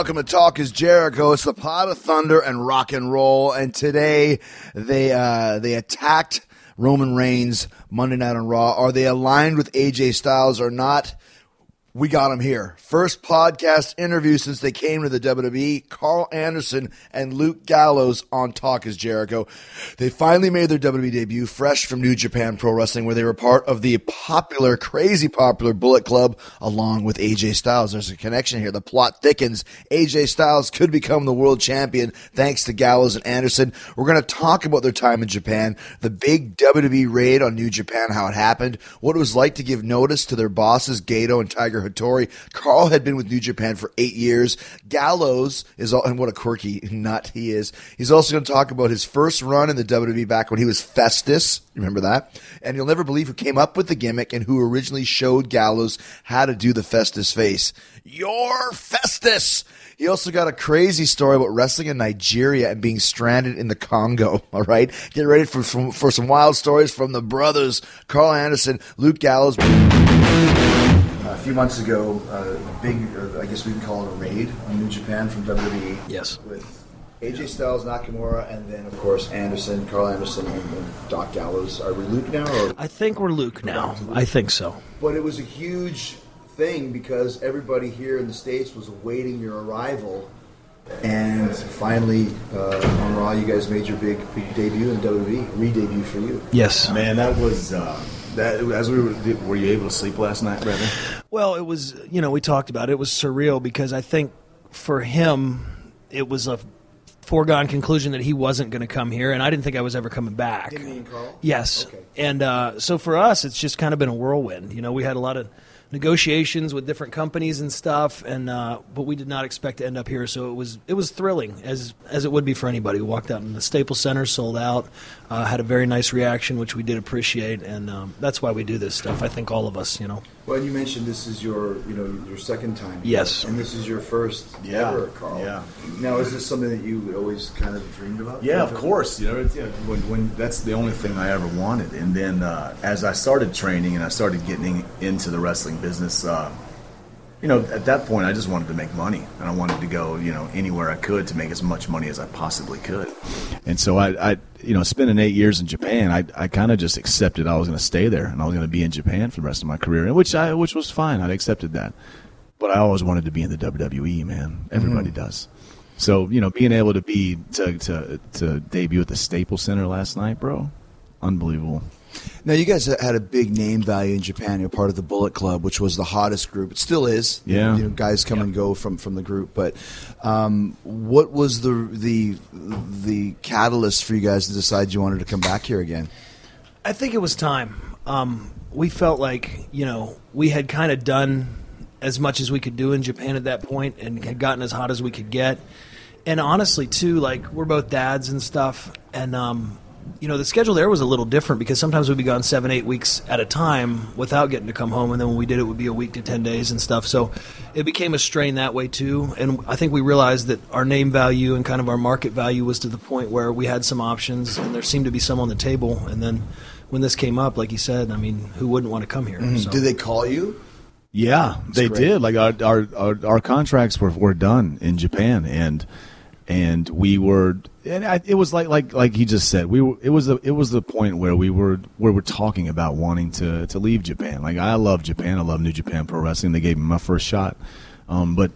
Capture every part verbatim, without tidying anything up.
Welcome to Talk is Jericho. It's the pot of thunder and rock and roll. And today they uh, they attacked Roman Reigns Monday Night on Raw. Are they aligned with A J Styles or not? We got him here. First podcast interview since they came to the W W E. Carl Anderson and Luke Gallows on Talk is Jericho. They finally made their W W E debut fresh from New Japan Pro Wrestling, where they were part of the popular, crazy popular Bullet Club along with A J Styles. There's a connection here. The plot thickens. A J Styles could become the world champion thanks to Gallows and Anderson. We're going to talk about their time in Japan, the big W W E raid on New Japan, how it happened, what it was like to give notice to their bosses, Gato and Tiger Hattori. Carl had been with New Japan for eight years. Gallows is all, and what a quirky nut he is. He's also going to talk about his first run in the W W E back when he was Festus. Remember that? And you'll never believe who came up with the gimmick and who originally showed Gallows how to do the Festus face. You're Festus! He also got a crazy story about wrestling in Nigeria and being stranded in the Congo, all right? Get ready for, for, for some wild stories from the brothers, Carl Anderson, Luke Gallows. A few months ago, uh, a big, uh, I guess we can call it a raid on New Japan from W W E. Yes. With A J Styles, Nakamura, and then, of course, Anderson, Carl Anderson, and, and Doc Gallows. Are we Luke now? Or I think we're Luke now. Luke? I think so. But it was a huge thing because everybody here in the States was awaiting your arrival. And finally, uh, on Raw, you guys made your big, big debut in W W E. Re-debut for you. Yes. Man, that was... Uh, That, as we were, were you able to sleep last night, brother? Well, it was, you know, we talked about it. It was surreal because I think for him, it was a foregone conclusion that he wasn't going to come here, and I didn't think I was ever coming back. Didn't mean Carl? Yes. Okay. And uh, so for us, it's just kind of been a whirlwind. You know, we had a lot of negotiations with different companies and stuff, and uh, but we did not expect to end up here, so it was it was thrilling, as as it would be for anybody. We walked out in the Staples Center, sold out, uh, had a very nice reaction, which we did appreciate, and um, that's why we do this stuff. I think all of us, you know. Well, you mentioned this is your you know your second time. Yes. And this is your first yeah. ever, Carl. Yeah. Now, is this something that you always kind of dreamed about? Yeah, of course. You know, yeah, when, when that's the only thing I ever wanted. And then uh, as I started training and I started getting into the wrestling business, uh, you know, at that point I just wanted to make money, and I wanted to go, you know, anywhere I could to make as much money as I possibly could. And so I, I you know, spending eight years in Japan, I, I kind of just accepted I was going to stay there and I was going to be in Japan for the rest of my career, and which I, which was fine. I accepted that, but I always wanted to be in the W W E, man. Everybody mm-hmm. does. So you know, being able to be to to to debut at the Staples Center last night, bro, unbelievable. Now, you guys had a big name value in Japan. You're part of the Bullet Club, which was the hottest group. It still is. Yeah. You know, guys come yeah. and go from, from the group. But um, what was the the the catalyst for you guys to decide you wanted to come back here again? I think it was time. Um, we felt like, you know, we had kind of done as much as we could do in Japan at that point and had gotten as hot as we could get. And honestly, too, like, we're both dads and stuff, and um you know, the schedule there was a little different because sometimes we'd be gone seven, eight weeks at a time without getting to come home, and then when we did, it would be a week to ten days and stuff. So it became a strain that way too, and I think we realized that our name value and kind of our market value was to the point where we had some options, and there seemed to be some on the table. And then when this came up, like you said, I mean, who wouldn't want to come here? Mm-hmm. So. Did they call you? Yeah, That's they great. did. Like our, our, our, our contracts were, were done in Japan, and And we were, and I, it was like, like, like he just said, we were, it was the, it was the point where we were, where we're talking about wanting to, to leave Japan. Like, I love Japan. I love New Japan Pro Wrestling. They gave me my first shot. Um, but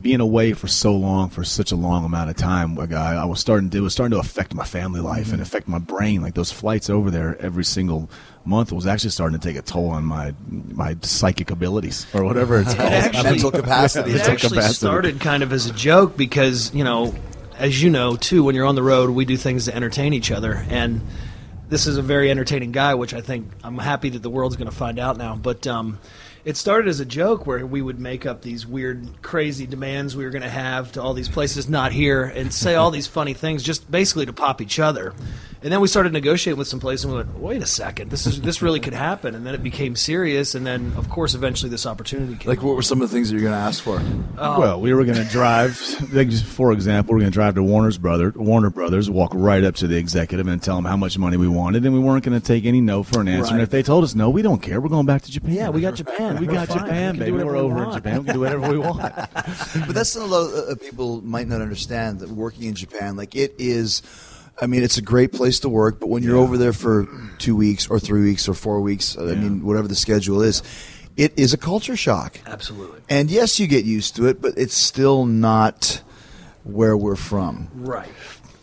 being away for so long, for such a long amount of time, like I, I was starting to, it was starting to affect my family life mm-hmm. and affect my brain. Like, those flights over there every single month was actually starting to take a toll on my my psychic abilities or whatever it's called. It actually, mental capacity. It actually capacity. started kind of as a joke because, you know, as you know, too, when you're on the road, we do things to entertain each other. And this is a very entertaining guy, which I think I'm happy that the world's going to find out now. But um, it started as a joke where we would make up these weird, crazy demands we were going to have to all these places not here and say all these funny things just basically to pop each other. And then we started negotiating with some place, and we went, wait a second, this is this really could happen. And then it became serious, and then, of course, eventually this opportunity came. Like, what were some of the things that you were going to ask for? Uh, well, we were going to drive, like, for example, we were going to drive to Warner's brother, Warner Brothers, walk right up to the executive and tell them how much money we wanted, and we weren't going to take any no for an answer. Right. And if they told us no, we don't care. We're going back to Japan. Yeah, we got Japan. We we're got fine. Japan, we baby. We're over we in Japan. We can do whatever we want. But that's something a lot of people might not understand, that working in Japan, like, it is... I mean, it's a great place to work, but when you're yeah. over there for two weeks or three weeks or four weeks, yeah. I mean, whatever the schedule is, yeah. it is a culture shock. Absolutely. And yes, you get used to it, but it's still not where we're from. Right.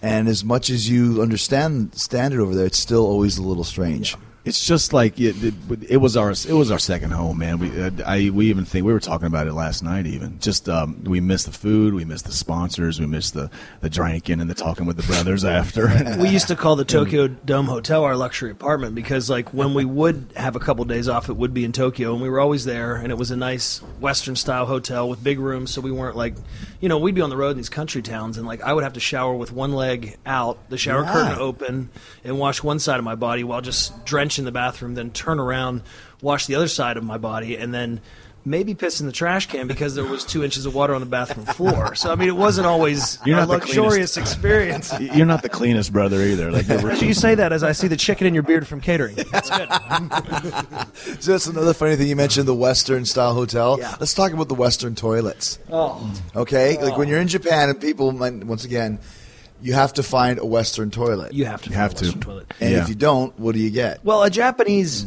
And as much as you understand standard over there, it's still always a little strange. Yeah. It's just like it, it, it was our it was our second home, man. We I we even think we were talking about it last night. Even just um, we missed the food, we missed the sponsors, we missed the, the drinking and the talking with the brothers after. We used to call the Tokyo Dome Hotel our luxury apartment because, like, when we would have a couple days off, it would be in Tokyo, and we were always there. And it was a nice Western style hotel with big rooms, so we weren't like, you know, we'd be on the road in these country towns, and like I would have to shower with one leg out, the shower yeah. curtain open, and wash one side of my body while just drenching in the bathroom, then turn around, wash the other side of my body, and then maybe piss in the trash can because there was two inches of water on the bathroom floor. So I mean, it wasn't always you're a not luxurious experience. You're not the cleanest brother either. Like, you say that as I see the chicken in your beard from catering. That's good. So that's another funny thing you mentioned, the Western style hotel. Yeah. Let's talk about the Western toilets. Oh, okay. Oh. Like when you're in Japan, and people might, once again. You have to find a Western toilet. You have to you find have a Western to. toilet. And yeah. if you don't, what do you get? Well, a Japanese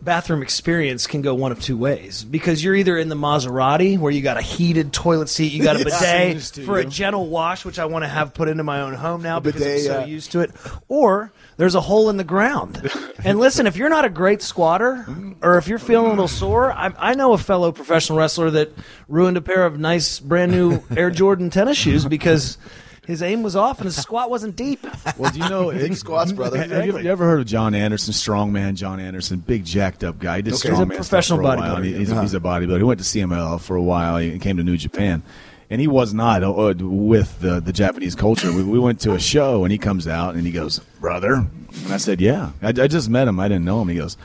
bathroom experience can go one of two ways, because you're either in the Maserati, where you got a heated toilet seat, you got a bidet for you. a gentle wash, which I want to have put into my own home now a because bidet, I'm so yeah. used to it, or there's a hole in the ground. And listen, if you're not a great squatter or if you're feeling a little sore, I, I know a fellow professional wrestler that ruined a pair of nice, brand-new Air Jordan tennis shoes because... his aim was off, and his squat wasn't deep. Well, do you know... big squats, brother. Have exactly. you, you ever heard of John Anderson, strongman John Anderson, big jacked-up guy. He did okay. Strongman He's a professional bodybuilder. He, he's, uh-huh. he's a bodybuilder. He went to C M L for a while. He came to New Japan. And he was not uh, with the, the Japanese culture. We, we went to a show, and he comes out, and he goes, brother? And I said, yeah. I, I just met him. I didn't know him. He goes,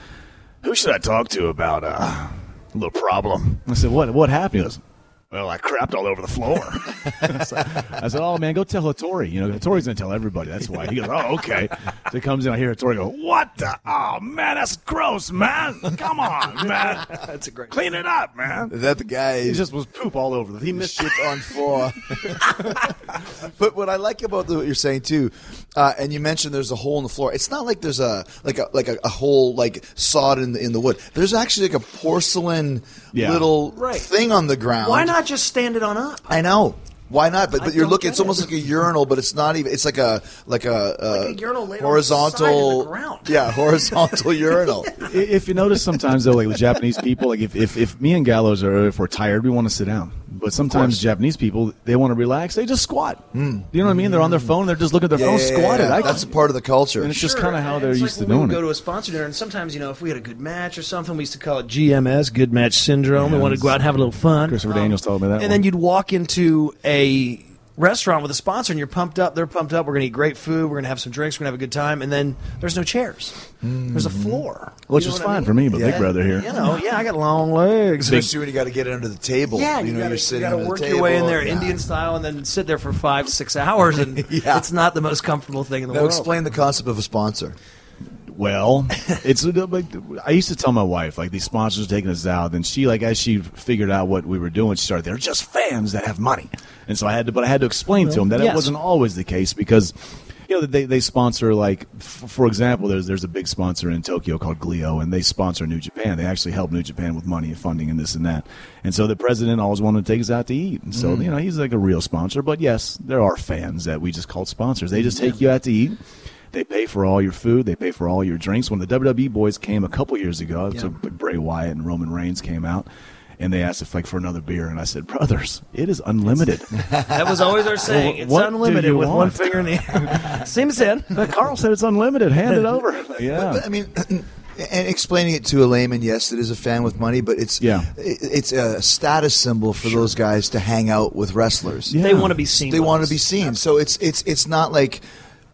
who should I talk to about uh, a little problem? I said, what, what happened? He goes, well, I crapped all over the floor. So I said, oh, man, go tell Hattori. You know, Hattori's going to tell everybody. That's why. He goes, oh, okay. So he comes in. I hear Hattori go, what the? Oh, man, that's gross, man. Come on, man. That's a great Clean one. it up, man. Is that the guy? He just was poop all over. He missed shit on floor. But what I like about the, what you're saying, too, uh, and you mentioned there's a hole in the floor. It's not like there's a like a, like a, a hole like sawed in the, in the wood. There's actually like a porcelain yeah. little right. thing on the ground. Why not? Why not just stand it on up? I know. Why not? But but I you're looking. It's it. almost like a urinal, but it's not even. It's like a like a, a, like a urinal laid horizontal. On the side of the ground. Yeah, horizontal urinal. If you notice, sometimes though, like with Japanese people, like if, if, if me and Gallows are if we're tired, we want to sit down. But sometimes Japanese people, they want to relax. They just squat. Mm. You know what I mean? They're on their phone. They're just looking at their yeah, phone, yeah, squatted. Yeah, yeah. That's a part of the culture. And it's sure. just kind of how they're it's used like to doing it. We would go to a sponsor dinner, and sometimes, you know, if we had a good match or something, we used to call it G M S, good match syndrome. Yeah, we wanted to go out and have a little fun. Christopher um, Daniels told me that And one. Then you'd walk into a restaurant with a sponsor, and you're pumped up. They're pumped up. We're going to eat great food. We're going to have some drinks. We're going to have a good time. And then there's no chairs. Mm-hmm. There's a floor. Which you know is fine I mean? for me, but yeah. big brother here. You know, yeah, I got long legs. Especially when you got to get under the table. Yeah, you, you know, gotta, you're sitting you got to work your way in there yeah. Indian style and then sit there for five, six hours, and yeah. it's not the most comfortable thing in the now world. Now explain the concept of a sponsor. Well, it's like, I used to tell my wife, like, these sponsors are taking us out, and she, like, as she figured out what we were doing, she started, they're just fans that have money. And so I had to, but I had to explain well, to them that yes. it wasn't always the case because, you know, they, they sponsor, like, f- for example, there's there's a big sponsor in Tokyo called Glio, and they sponsor New Japan. They actually help New Japan with money and funding and this and that. And so the president always wanted to take us out to eat. And so, mm-hmm. you know, he's like a real sponsor. But, yes, there are fans that we just called sponsors. They just take yeah. you out to eat. They pay for all your food. They pay for all your drinks. When the W W E boys came a couple years ago, yeah. so Bray Wyatt and Roman Reigns came out, and they asked if like for another beer, and I said, brothers, it is unlimited. That was always our saying. It's what unlimited with want? one finger in the air. Seems in. But Carl said it's unlimited. Hand it over. Yeah. But, but, I mean, and explaining it to a layman, yes, it is a fan with money, but it's yeah. it, it's a status symbol for sure. those guys to hang out with wrestlers. Yeah. They want to be seen. They want to be seen. So it's it's it's not like...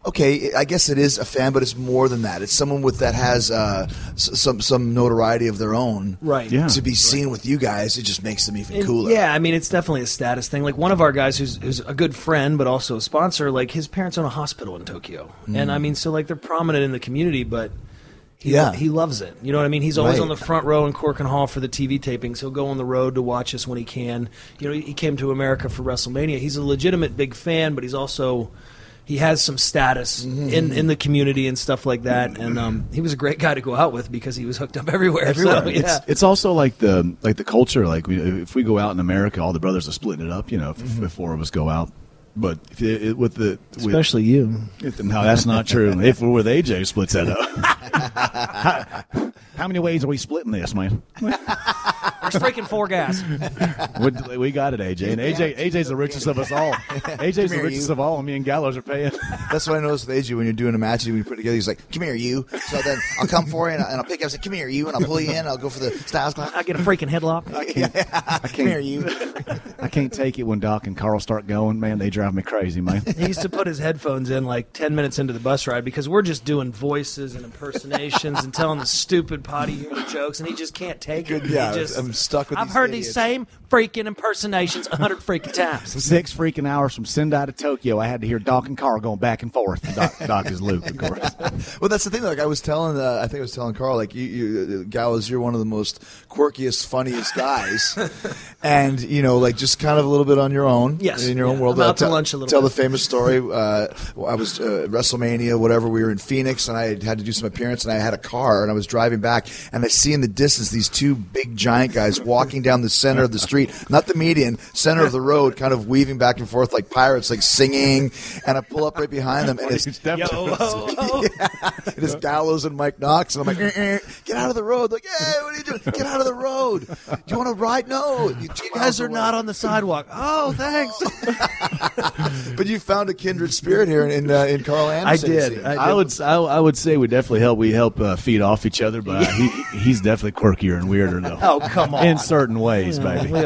okay, I guess it is a fan, but it's more than that. It's someone with that has uh, some some notoriety of their own, right? Yeah. To be seen right. with you guys, it just makes them even and, cooler. Yeah, I mean, it's definitely a status thing. Like one of our guys, who's who's a good friend, but also a sponsor. Like his parents own a hospital in Tokyo, mm. and I mean, so like they're prominent in the community, but he yeah. lo- he loves it. You know what I mean? He's always right. on the front row in Cork and Hall for the T V tapings. He'll go on the road to watch us when he can. You know, he came to America for WrestleMania. He's a legitimate big fan, but he's also he has some status mm-hmm. in, in the community and stuff like that, and um, he was a great guy to go out with because he was hooked up everywhere. everywhere. So, yeah. it's, it's also like the like the culture. Like we, if we go out in America, all the brothers are splitting it up. You know, if, mm-hmm. if four of us go out, but if it, it, with the especially with, you, no, that's not true. If we're with A J, splits that up. how, how many ways are we splitting this, man? There's freaking four guys. we, we got it, A J. And A J, A J's the richest of us all. A J's the richest you. of all, and me and Gallows are paying. That's what I noticed with A J when you're doing a match and we put together. He's like, come here, you. So then I'll come for you, and I'll pick up and say, come here, you, and I'll pull you in. I'll go for the Styles Clash. I get a freaking headlock. I can't, I can't, come here, you. I can't take it when Doc and Carl start going. Man, they drive me crazy, man. He used to put his headphones in like ten minutes into the bus ride because we're just doing voices and impersonations and telling the stupid potty humor jokes, and he just can't take it. Yeah, he just, I'm stuck with I've these heard idiots. These same freaking impersonations a hundred freaking times. Six freaking hours from Sendai to Tokyo, I had to hear Doc and Carl going back and forth. Doc, Doc is Luke, of course. Well, that's the thing. Like I was telling, uh, I think I was telling Carl, like you, you, Gallows, you're one of the most quirkiest, funniest guys, and you know, like just kind of a little bit on your own, yes, in your yeah. own world. I'm out to lunch a little. Tell bit. The famous story. Uh, I was uh, WrestleMania, whatever. We were in Phoenix, and I had to do some appearance, and I had a car, and I was driving back, and I see in the distance these two big giant guys walking down the center of the street, not the median, center of the road, kind of weaving back and forth like pirates, like singing. And I pull up right behind them, and it's, Yo, oh, oh. Yeah, it is Gallows and Mike Knox, and I'm like, eh, eh, get out of the road! Like, hey, what are you doing? Get out of the road! Do you want to ride? No, you, you guys are away. Not on the sidewalk. Oh, thanks. But you found a kindred spirit here in uh, in Carl Anderson. I did. I, did. I would I, I would say we definitely help. We help uh, feed off each other, but he, he's definitely quirkier and weirder though. Oh come on! In certain ways, yeah, baby. We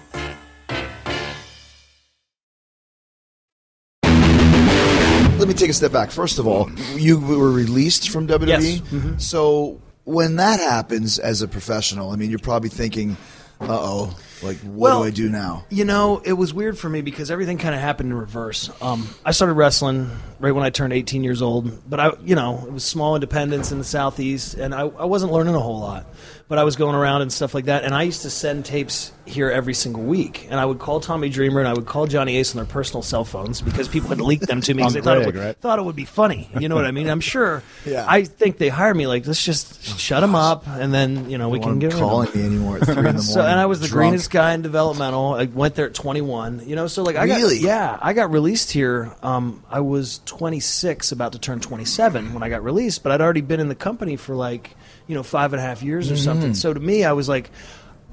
Let me take a step back. First of all, you were released from W W E. Yes. Mm-hmm. So when that happens as a professional, I mean, you're probably thinking, uh-oh, like, what well, do I do now? You know, it was weird for me because everything kind of happened in reverse. Um, I started wrestling right when I turned eighteen years old. But, I, you know, it was small independents in the Southeast, and I, I wasn't learning a whole lot. But I was going around and stuff like that, and I used to send tapes here every single week. And I would call Tommy Dreamer, and I would call Johnny Ace on their personal cell phones because people had leaked them to me because they thought, Greg, it would, right? thought it would be funny. You know what I mean? I'm sure. Yeah. I think they hired me like, let's just shut them up, and then you know we can get calling me anymore at three in the morning. So, and I was the drunk. greenest guy in developmental. I went there at twenty-one. You know, so like I really? got yeah, I got released here. Um, I was twenty-six, about to turn twenty-seven when I got released, but I'd already been in the company for like you know five and a half years or mm-hmm. something. So to me, I was like,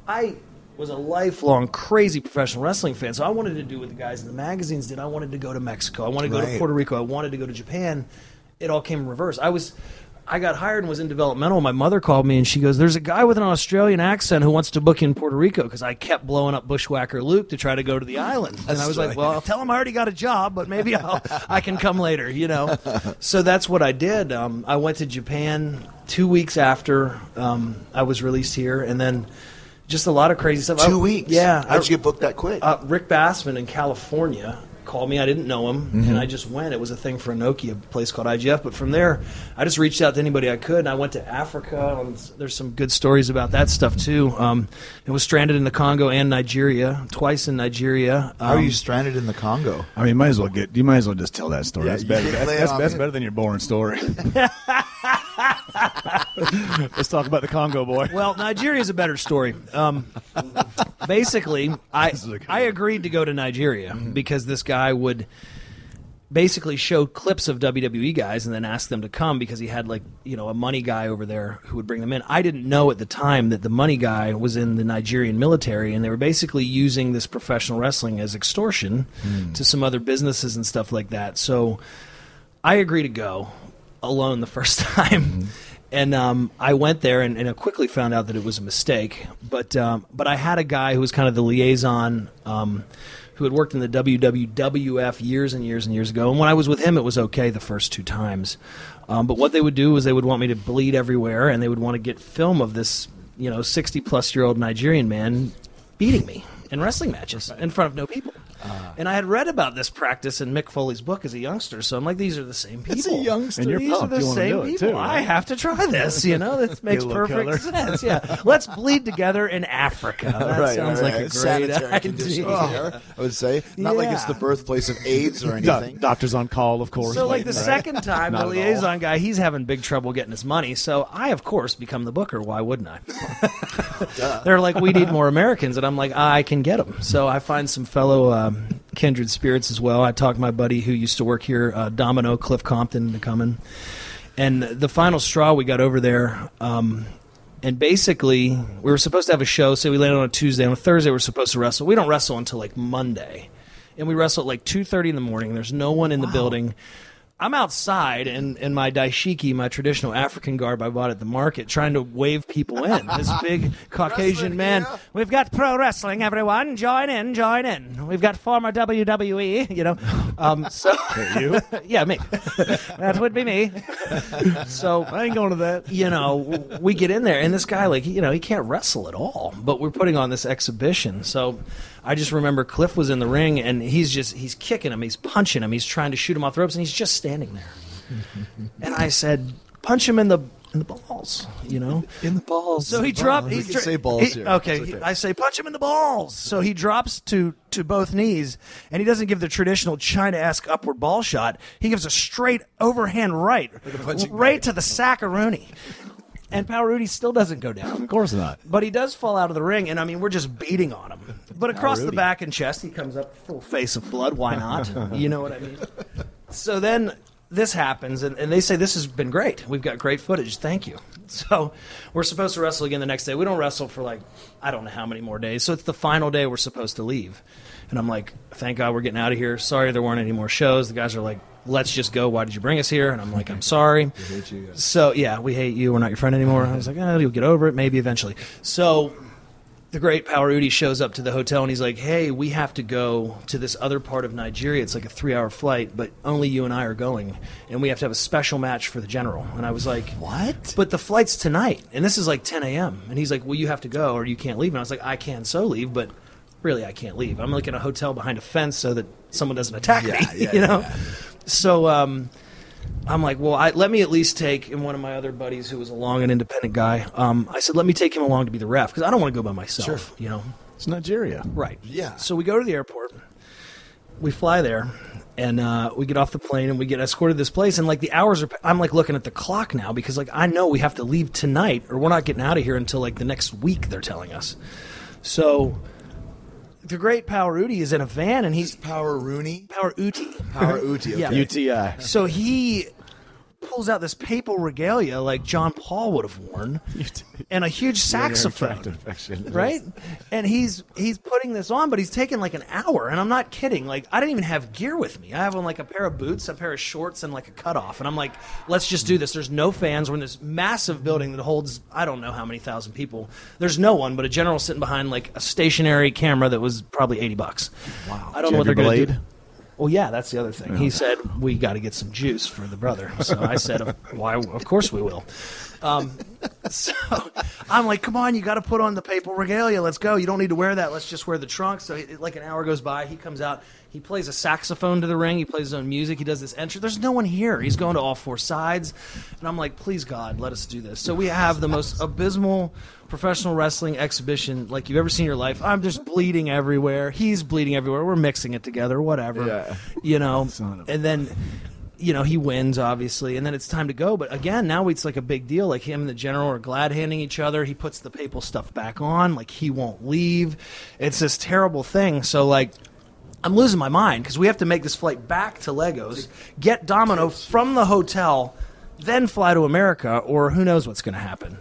I. was a lifelong crazy professional wrestling fan, so I wanted to do what the guys in the magazines did. I wanted to go to Mexico. I wanted to go right. to Puerto Rico. I wanted to go to Japan. It all came in reverse. I was, I got hired and was in developmental. My mother called me and she goes, "There's a guy with an Australian accent who wants to book in Puerto Rico," because I kept blowing up Bushwhacker Luke to try to go to the island. That's and I was right. like, "Well, I'll tell him I already got a job, but maybe I'll, I can come later," you know. So that's what I did. Um, I went to Japan two weeks after um, I was released here, and then. Just a lot of crazy stuff. Two I, weeks? Yeah. How'd I, you get booked that quick? Uh, Rick Bassman in California called me. I didn't know him, mm-hmm. and I just went. It was a thing for Inoki, a place called I G F. But from there, I just reached out to anybody I could, and I went to Africa. And there's some good stories about that stuff, too. Um, it was stranded in the Congo and Nigeria, twice in Nigeria. Um, How are you stranded in the Congo? I mean, you might as well, get, you might as well just tell that story. Yeah, that's better, that's, that's, that's better than your boring story. Let's talk about the Congo, boy. Well, Nigeria is a better story. Um, basically, I I agreed to go to Nigeria because this guy would basically showed clips of W W E guys and then asked them to come because he had, like, you know, a money guy over there who would bring them in. I didn't know at the time that the money guy was in the Nigerian military, and they were basically using this professional wrestling as extortion mm. to some other businesses and stuff like that. So I agreed to go alone the first time. Mm-hmm. And um, I went there and, and I quickly found out that it was a mistake. But um, but I had a guy who was kind of the liaison um, who had worked in the W W F years and years and years ago. And when I was with him, it was okay the first two times. Um, but what they would do is they would want me to bleed everywhere, and they would want to get film of this, you know, sixty-plus-year-old Nigerian man beating me in wrestling matches in front of no people. Uh, and I had read about this practice in Mick Foley's book as a youngster, so I'm like, these are the same people. It's a youngster. And you're these pumped. Are the you same people. Too, right? I have to try this. You know, this makes perfect color. Sense. Yeah, let's bleed together in Africa. That right, sounds right, like right. a great sanitary idea. Conditions oh. there, I would say, not yeah. like it's the birthplace of AIDS or anything. Do- doctors on call, of course. So, like the right? second time, the liaison guy, he's having big trouble getting his money. So I, of course, become the booker. Why wouldn't I? They're like, we need more Americans, and I'm like, I can get them. So I find some fellow. Uh, Um, kindred spirits as well. I talked to my buddy who used to work here, uh, Domino, Cliff Compton, to come in. And the final straw, we got over there, um, and basically we were supposed to have a show. Say we landed on a Tuesday. On a Thursday, we we're supposed to wrestle. We don't wrestle until like Monday, and we wrestle at like two thirty in the morning. There's no one in wow. the building. I'm outside in, in my daishiki, my traditional African garb I bought at the market, trying to wave people in. This big Caucasian man. Yeah. We've got pro wrestling, everyone. Join in, join in. We've got former W W E, you know. Um, so you? Yeah, me. That would be me. So I ain't going to that. You know, we get in there, and this guy, like, you know, he can't wrestle at all. But we're putting on this exhibition, so... I just remember Cliff was in the ring, and he's just, he's kicking him, he's punching him, he's trying to shoot him off the ropes, and he's just standing there. And I said, punch him in the in the balls, you know? In the balls. So he dropped. He dr- say balls he, here. Okay, okay. He, I say, punch him in the balls. So he drops to, to both knees, and he doesn't give the traditional China-esque upward ball shot. He gives a straight overhand right, like right guy. To the sack of Rooney. And Power Uti still doesn't go down. Of course not. But he does fall out of the ring, and, I mean, we're just beating on him. But across the back and chest, he comes up full face of blood. Why not? You know what I mean? So then this happens, and, and they say, this has been great. We've got great footage. Thank you. So we're supposed to wrestle again the next day. We don't wrestle for, like, I don't know how many more days. So it's the final day we're supposed to leave. And I'm like, thank God we're getting out of here. Sorry there weren't any more shows. The guys are like, let's just go. Why did you bring us here? And I'm like, I'm sorry. We hate you. So, yeah, we hate you. We're not your friend anymore. I was like, oh, you'll get over it. Maybe eventually. So the great Power Uti shows up to the hotel, and he's like, hey, we have to go to this other part of Nigeria. It's like a three-hour flight, but only you and I are going, and we have to have a special match for the general. And I was like, what? But the flight's tonight, and this is like ten a.m. And he's like, well, you have to go or you can't leave. And I was like, I can so leave, but really I can't leave. I'm like in a hotel behind a fence so that someone doesn't attack yeah, me, yeah, you know? Yeah. So um, I'm like, well, I, let me at least take, and one of my other buddies who was along, an independent guy, um, I said, let me take him along to be the ref, because I don't want to go by myself, sure. you know. It's Nigeria. Right. Yeah. So we go to the airport, we fly there, and uh, we get off the plane, and we get escorted to this place, and, like, the hours are, I'm, like, looking at the clock now, because, like, I know we have to leave tonight, or we're not getting out of here until, like, the next week, they're telling us. So... The great Power Uti is in a van, and he's Power Rooney. Power Uti. Power Uti. Okay. Yeah. U T I. So he pulls out this papal regalia like John Paul would have worn, and a huge saxophone, right? And he's he's putting this on, but he's taking like an hour, and I'm not kidding. Like I didn't even have gear with me. I have on like a pair of boots, a pair of shorts, and like a cutoff, and I'm like, let's just do this. There's no fans. We're in this massive building that holds I don't know how many thousand people. There's no one but a general sitting behind like a stationary camera that was probably eighty bucks. Wow. I don't know what they're going to do. Well, yeah, that's the other thing. He said, we got to get some juice for the brother. So I said, why? Of course we will. Um, so I'm like, come on, you got to put on the papal regalia. Let's go. You don't need to wear that. Let's just wear the trunks. So it, like an hour goes by. He comes out. He plays a saxophone to the ring. He plays his own music. He does this entry. There's no one here. He's going to all four sides. And I'm like, please, God, let us do this. So we have the most abysmal professional wrestling exhibition like you've ever seen in your life. I'm just bleeding everywhere. He's bleeding everywhere. We're mixing it together, whatever. Yeah. You know, and then, you know, he wins, obviously, and then it's time to go. But again, now it's like a big deal. Like him and the general are glad handing each other. He puts the papal stuff back on. Like he won't leave. It's this terrible thing. So like I'm losing my mind because we have to make this flight back to Legos, get Domino from the hotel, then fly to America, or who knows what's going to happen.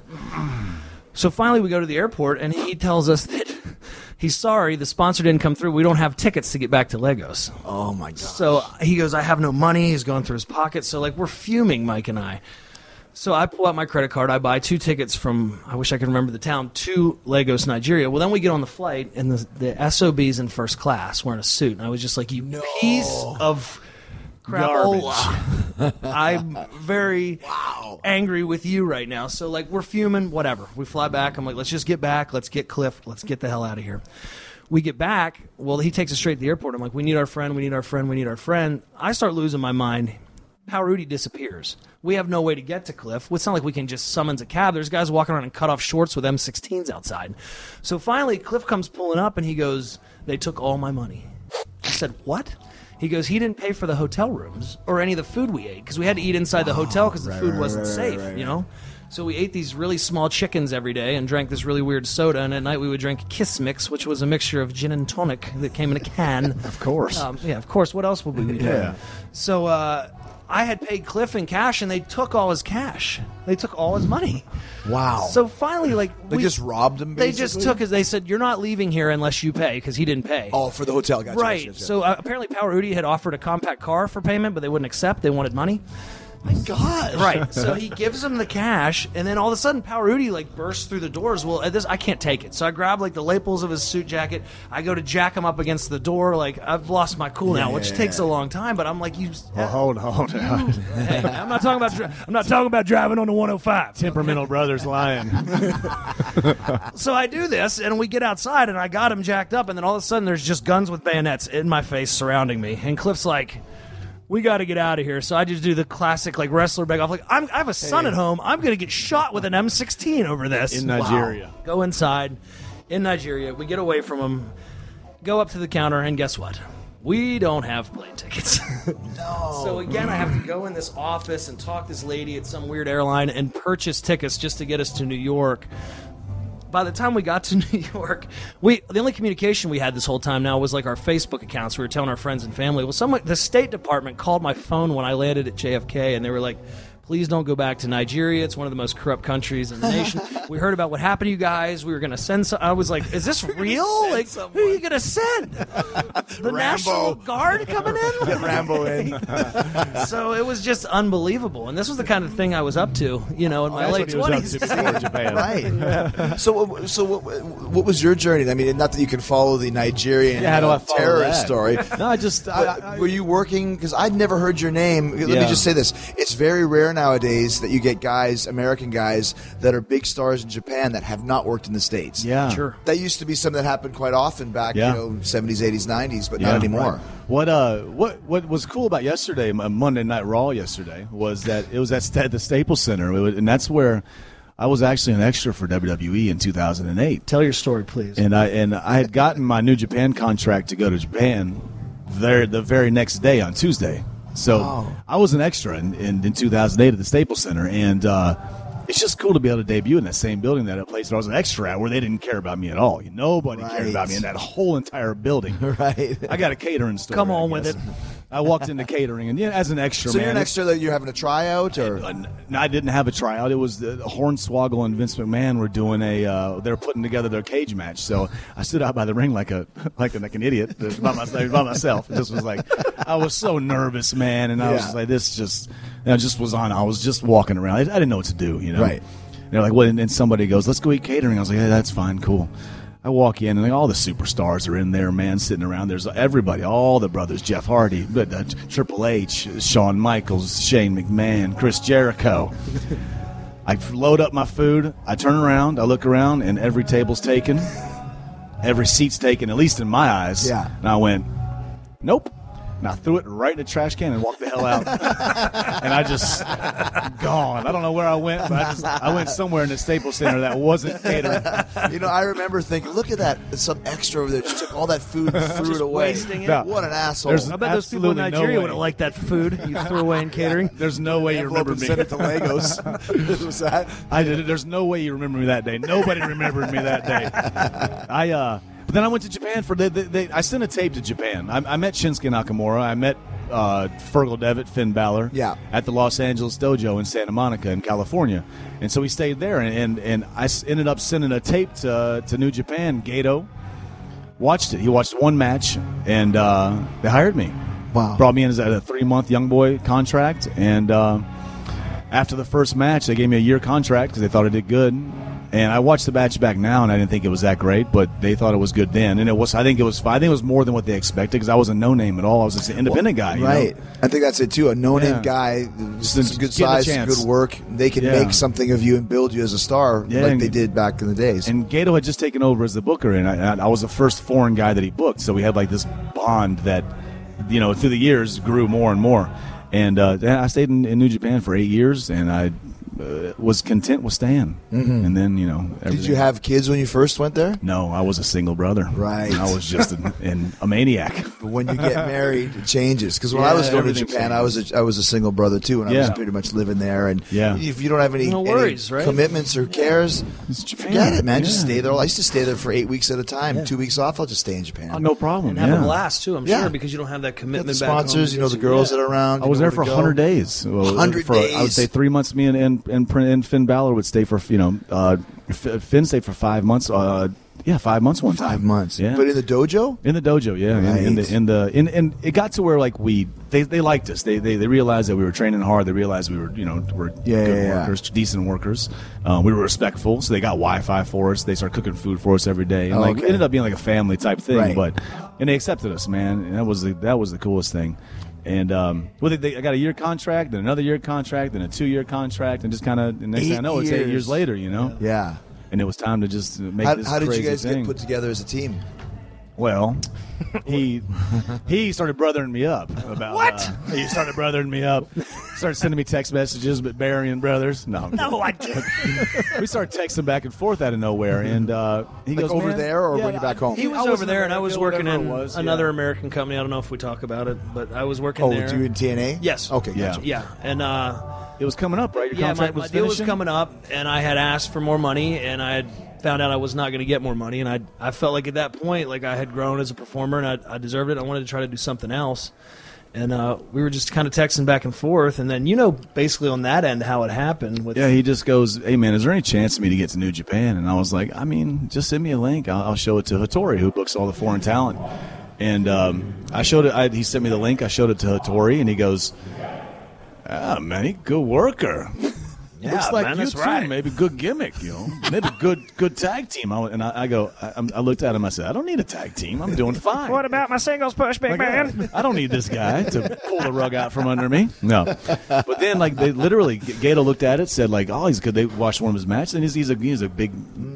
So finally we go to the airport, and he tells us that he's sorry, the sponsor didn't come through. We don't have tickets to get back to Legos. Oh, my God. So he goes, I have no money. He's going through his pockets. So, like, we're fuming, Mike and I. So I pull out my credit card. I buy two tickets from, I wish I could remember the town, to Lagos, Nigeria. Well, then we get on the flight, and the, the S O B's in first class wearing a suit. And I was just like, you no. piece of crap. Garbage. I'm very wow. angry with you right now. So, like, we're fuming, whatever. We fly back. I'm like, let's just get back. Let's get Cliff. Let's get the hell out of here. We get back. Well, he takes us straight to the airport. I'm like, we need our friend. We need our friend. We need our friend. I start losing my mind. Power Uti disappears. We have no way to get to Cliff. It's not like we can just summons a cab. There's guys walking around in cut-off shorts with M sixteens outside. So finally, Cliff comes pulling up, and he goes, they took all my money. I said, what? He goes, he didn't pay for the hotel rooms or any of the food we ate because we had to eat inside the hotel because the right, food right, wasn't right, safe, right, right. you know? So we ate these really small chickens every day and drank this really weird soda, and at night we would drink Kiss Mix, which was a mixture of gin and tonic that came in a can. Of course. Um, yeah, of course. What else would we be doing? Yeah. So, uh... I had paid Cliff in cash, and they took all his cash. They took all his money. Wow. So finally, like... They we, just robbed him, basically? They just took his... They said, you're not leaving here unless you pay, because he didn't pay. Oh, for the hotel, gotcha. Right. Gotcha. So uh, apparently Power Uti had offered a compact car for payment, but they wouldn't accept. They wanted money. My God. Right. So he gives him the cash, and then all of a sudden, Power Uti, like, bursts through the doors. Well, at this, I can't take it. So I grab, like, the lapels of his suit jacket. I go to jack him up against the door. Like, I've lost my cool now, yeah, which yeah, takes yeah. a long time. But I'm like, you... Well, hold on, hold on. Hey, I'm not talking about dri- I'm not talking about driving on the one oh five. Temperamental brother's lying. So I do this, and we get outside, and I got him jacked up, and then all of a sudden, there's just guns with bayonets in my face surrounding me. And Cliff's like... We got to get out of here. So I just do the classic, like, wrestler beg off. Like, I'm, I have a son hey. at home. I'm going to get shot with an M sixteen over this. In Nigeria. Wow. Go inside. In Nigeria. We get away from him. Go up to the counter, and guess what? We don't have plane tickets. No. So, again, I have to go in this office and talk to this lady at some weird airline and purchase tickets just to get us to New York. By the time we got to New York, we the only communication we had this whole time now was like our Facebook accounts. We were telling our friends and family. Well, someone, the State Department called my phone when I landed at J F K, and they were like, please don't go back to Nigeria. It's one of the most corrupt countries in the nation. We heard about what happened to you guys. We were going to send some. I was like, is this real? Like, someone. Who are you going to send? The Rambo. National Guard coming in? Get Rambo in. So it was just unbelievable. And this was the kind of thing I was up to, you know, in my oh, late twenties. Before Japan. Right. Yeah. So, so what, what was your journey? I mean, not that you can follow the Nigerian yeah, uh, terrorist story. No, I just. I, but, I, were you working? Because I'd never heard your name. Let yeah. me just say this. It's very rare nowadays that you get guys, American guys, that are big stars in Japan that have not worked in the States. Yeah, sure. That used to be something that happened quite often back, yeah. you know, seventies, eighties, nineties, but yeah, not anymore. Right. What uh, what what was cool about yesterday, Monday Night Raw yesterday, was that it was at the Staples Center, and that's where I was actually an extra for W W E in two thousand eight. Tell your story, please. And I and I had gotten my New Japan contract to go to Japan there the very next day on Tuesday. So wow. I was an extra in, in, in two thousand eight at the Staples Center, and uh, it's just cool to be able to debut in that same building, that a place that I was an extra at, where they didn't care about me at all. Nobody right. cared about me in that whole entire building. Right. I got a catering store. Come on with it. I walked into catering, and yeah, as an extra, so man. So you're an extra that you're having a tryout? Or I, I didn't have a tryout. It was the, the Hornswoggle and Vince McMahon were doing a uh, – they were putting together their cage match. So I stood out by the ring like a like, a, like an idiot by, my, by myself. It just was like – I was so nervous, man, and I yeah. was just like this just – I just was on – I was just walking around. I, I didn't know what to do, you know. Right. And they're like, well, and, and somebody goes, let's go eat catering. I was like, hey, that's fine, cool. I walk in, and like, all the superstars are in there, man, sitting around. There's everybody, all the brothers, Jeff Hardy, but, uh, Triple H, Shawn Michaels, Shane McMahon, Chris Jericho. I load up my food. I turn around. I look around, and every table's taken. Every seat's taken, at least in my eyes. Yeah. And I went, nope. And I threw it right in the trash can and walked the hell out. And I just, gone. I don't know where I went, but I, just, I went somewhere in the Staples Center that wasn't catering. You know, I remember thinking, look at that, some extra over there just took all that food and threw just it away. Wasting it. No. What an asshole. There's I bet those people in Nigeria no would have liked that food you threw away in catering. There's no way you remember me. Sent it to Legos. Was that? I did it. There's no way you remember me that day. Nobody remembered me that day. I, uh... But then I went to Japan for they, they, they, I sent a tape to Japan. I, I met Shinsuke Nakamura. I met uh, Fergal Devitt, Finn Balor, yeah. at the Los Angeles Dojo in Santa Monica in California. And so we stayed there, and, and, and I ended up sending a tape to to New Japan. Gato watched it. He watched one match, and uh, they hired me. Wow. Brought me in as a three-month young boy contract, and uh, after the first match, they gave me a year contract because they thought I did good. And I watched the match back now, and I didn't think it was that great, but they thought it was good then, and it was. I think it was. I think it was more than what they expected because I was a no-name at all. I was just an independent well, guy, you right? Know? I think that's it too. A no-name yeah. guy, just some good size, good work. They can yeah. make something of you and build you as a star, yeah, like and, they did back in the days. And Gato had just taken over as the booker, and I, I was the first foreign guy that he booked, so we had like this bond that, you know, through the years grew more and more. And uh, I stayed in, in New Japan for eight years, and I. Uh, was content with staying, mm-hmm. and then you know. Everything. Did you have kids when you first went there? No, I was a single brother. Right, I was just an, an, a maniac. But when you get married, it changes. Because when yeah, I was going to Japan, changed. I was a, I was a single brother too, and yeah. I was pretty much living there. And yeah. if you don't have any, no worries, any right? commitments or cares, yeah. forget it, man. Yeah. Just stay there. I used to stay there for eight weeks at a time. Yeah. Two weeks off, I'll just stay in Japan. Oh, no problem. And yeah. have a blast too. I'm yeah. sure because you don't have that commitment. Back sponsors, home. You know, the girls yeah. that are around. I was there for one hundred days. one hundred days. I would say three months. Me and. and And, and Finn Balor would stay for, you know, uh, Finn stayed for five months. Uh, yeah, five months one time. Five months. Yeah. But in the dojo? In the dojo, yeah. Right. In, in the, in the in, and it got to where, like, we, they, they liked us. They, they they realized that we were training hard. They realized we were, you know, we're yeah, good yeah, workers, yeah. decent workers. Uh, we were respectful. So they got Wi-Fi for us. They started cooking food for us every day. And, oh, like, okay. It ended up being like a family type thing. Right. But, and they accepted us, man. And that was the, that was the coolest thing. And um, well, they, they, I got a year contract, then another year contract, then a two-year contract, and just kind of the next eight thing I know, years. It's eight years later, you know? Yeah. And it was time to just make how, this how crazy thing. How did you guys thing. Get put together as a team? Well, he he started brothering me up. About what? Uh, he started brothering me up. Started sending me text messages, but Barry and brothers. No, no, I didn't. We started texting back and forth out of nowhere, and uh, he like goes over there or yeah, bring you back home. He was over there, and I was working in was, another yeah. American company. I don't know if we talk about it, but I was working. Oh, there. Oh, you in T N A? Yes. Okay. Yeah. Gotcha. Yeah, and. Uh, It was coming up, right? Your yeah, contract my, my was deal finishing? Was coming up, and I had asked for more money, and I had found out I was not going to get more money, and I I felt like at that point, like I had grown as a performer, and I, I deserved it. I wanted to try to do something else, and uh, we were just kind of texting back and forth, and then you know basically on that end how it happened. With yeah, he just goes, "Hey man, is there any chance for me to get to New Japan?" And I was like, "I mean, just send me a link. I'll, I'll show it to Hattori, who books all the foreign talent." And um, I showed it. I, he sent me the link. I showed it to Hattori, and he goes. Ah, man, he good worker. Yeah, looks like man, you that's too, right. Maybe good gimmick, you know. Maybe good, good tag team. I, and I, I go, I, I looked at him. I said, I don't need a tag team. I'm doing fine. What about my singles push, big like, man? I, I don't need this guy to pull the rug out from under me. No, but then like they literally, Gato looked at it, said like, oh, he's good. They watched one of his matches, and he's he's a he's a big,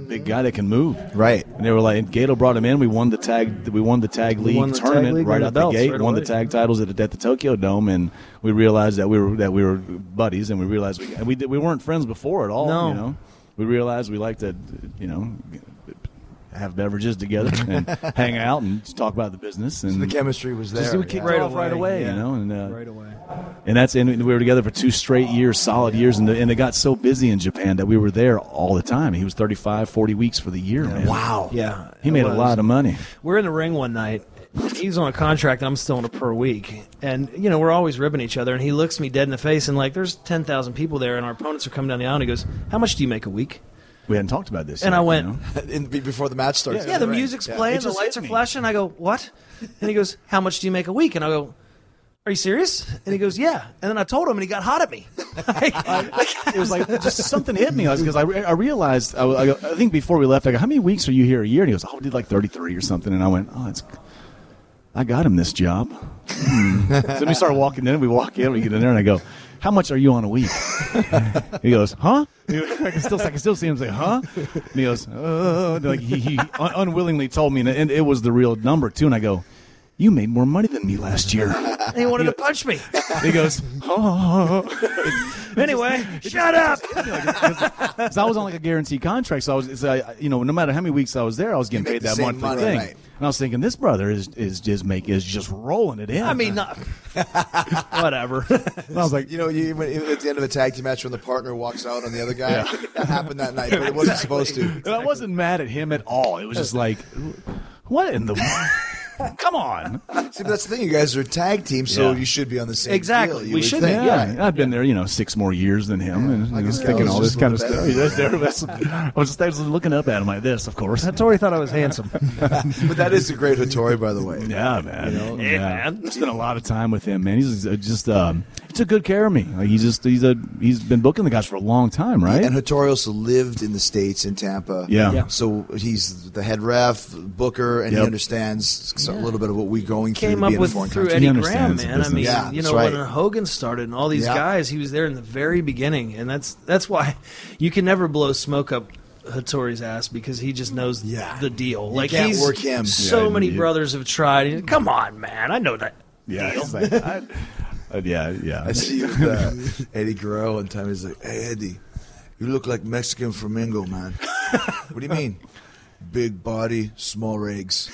big guy that can move. Right. And they were like, and Gato brought him in. We won the tag. We won the tag league the tournament tag league right out the, the gate. Right won away. The tag titles at, at the Tokyo Dome, and we realized that we were that we were buddies, and we realized we we did, we weren't. Friends before at all, no. You know, we realized we like to, you know, have beverages together and hang out and just talk about the business. And so the chemistry was there. Just, we kicked yeah. right off away. Right away, yeah. You know, and uh, right away. And that's and we were together for two straight years, solid years, and the, and it got so busy in Japan that we were there all the time. He was thirty-five, forty weeks for the year. Yeah. Man. Wow, yeah, he made was. a lot of money. We're in the ring one night. He's on a contract, and I'm still on a per week. And, you know, we're always ribbing each other, and he looks me dead in the face, and, like, there's ten thousand people there, and our opponents are coming down the aisle, and he goes, how much do you make a week? We hadn't talked about this. And yet, I went. You know? in, before the match starts. Yeah, yeah the right. music's yeah. playing, the lights are flashing. I go, what? And he goes, how much do you make a week? And I go, are you serious? And he goes, yeah. And then I told him, and he got hot at me. like, like, it was like just something hit me. Because I, I, re- I realized, I, I, go, I think before we left, I go, how many weeks are you here a year? And he goes, oh, we did like thirty-three or something. And I went, oh, that's I got him this job. So then we start walking in. We walk in. We get in there, and I go, how much are you on a week? He goes, huh? I can still, I can still see him say, huh? And he goes, oh. Like he, he un- unwillingly told me, and it, and it was the real number, too. And I go, you made more money than me last year. And he wanted he, to punch me. He goes, oh. Anyway, just, shut just, up. Because I was on like a guaranteed contract, so I was, so I, you know, no matter how many weeks I was there, I was getting paid that monthly money, thing. Right. And I was thinking, this brother is is just make is just rolling it in. I mean, not, whatever. And I was like, you know, you, when, at the end of a tag team match, when the partner walks out on the other guy, yeah. That happened that night, but it wasn't exactly. supposed to. Exactly. I wasn't mad at him at all. It was just like. What in the Come on. See, but that's the thing. You guys are a tag team, so yeah. you should be on the same Exactly. deal, we should be. Yeah. yeah. I've been there, you know, six more years than him. Yeah. And I was thinking all this kind of stuff. I was just looking up at him like this, of course. Hattori thought I was handsome. But that is a great Hattori, by the way. Yeah, man. You know? Yeah, man. I spent a lot of time with him, man. He's just, um, he took good care of me. Like, he just, he's a, he's been booking the guys for a long time, right? Yeah, and Hattori also lived in the States, in Tampa. Yeah. yeah. So he's the head ref, booker, and yep. he understands So yeah. a little bit of what we're going through. Came up with through Eddie Graham, man. I mean, yeah, you know, right. when Hogan started and all these yeah. guys, he was there in the very beginning, and that's that's why you can never blow smoke up Hattori's ass because he just knows yeah. the deal. You like can't he's work him. So yeah, many dude. brothers have tried. Come on, man, I know that. Yeah, deal. Like, I, uh, yeah, yeah. I see with, uh, Eddie Guerrero one time. He's like, "Hey, Eddie, you look like Mexican Flamingo, man." What do you mean? Big body, small eggs.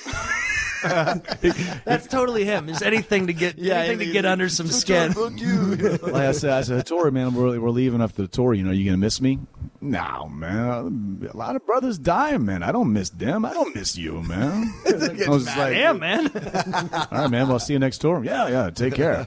That's totally him. Is anything to get yeah, anything to get under some skin. Like I said, I said, Hattori, man, we're, we're leaving after the tour. You know, you gonna miss me? No, man. A lot of brothers die, man. I don't miss them. I don't miss you, man. I was just like, damn, man. All right, man. Well, I'll see you next tour. Yeah, yeah. Take care.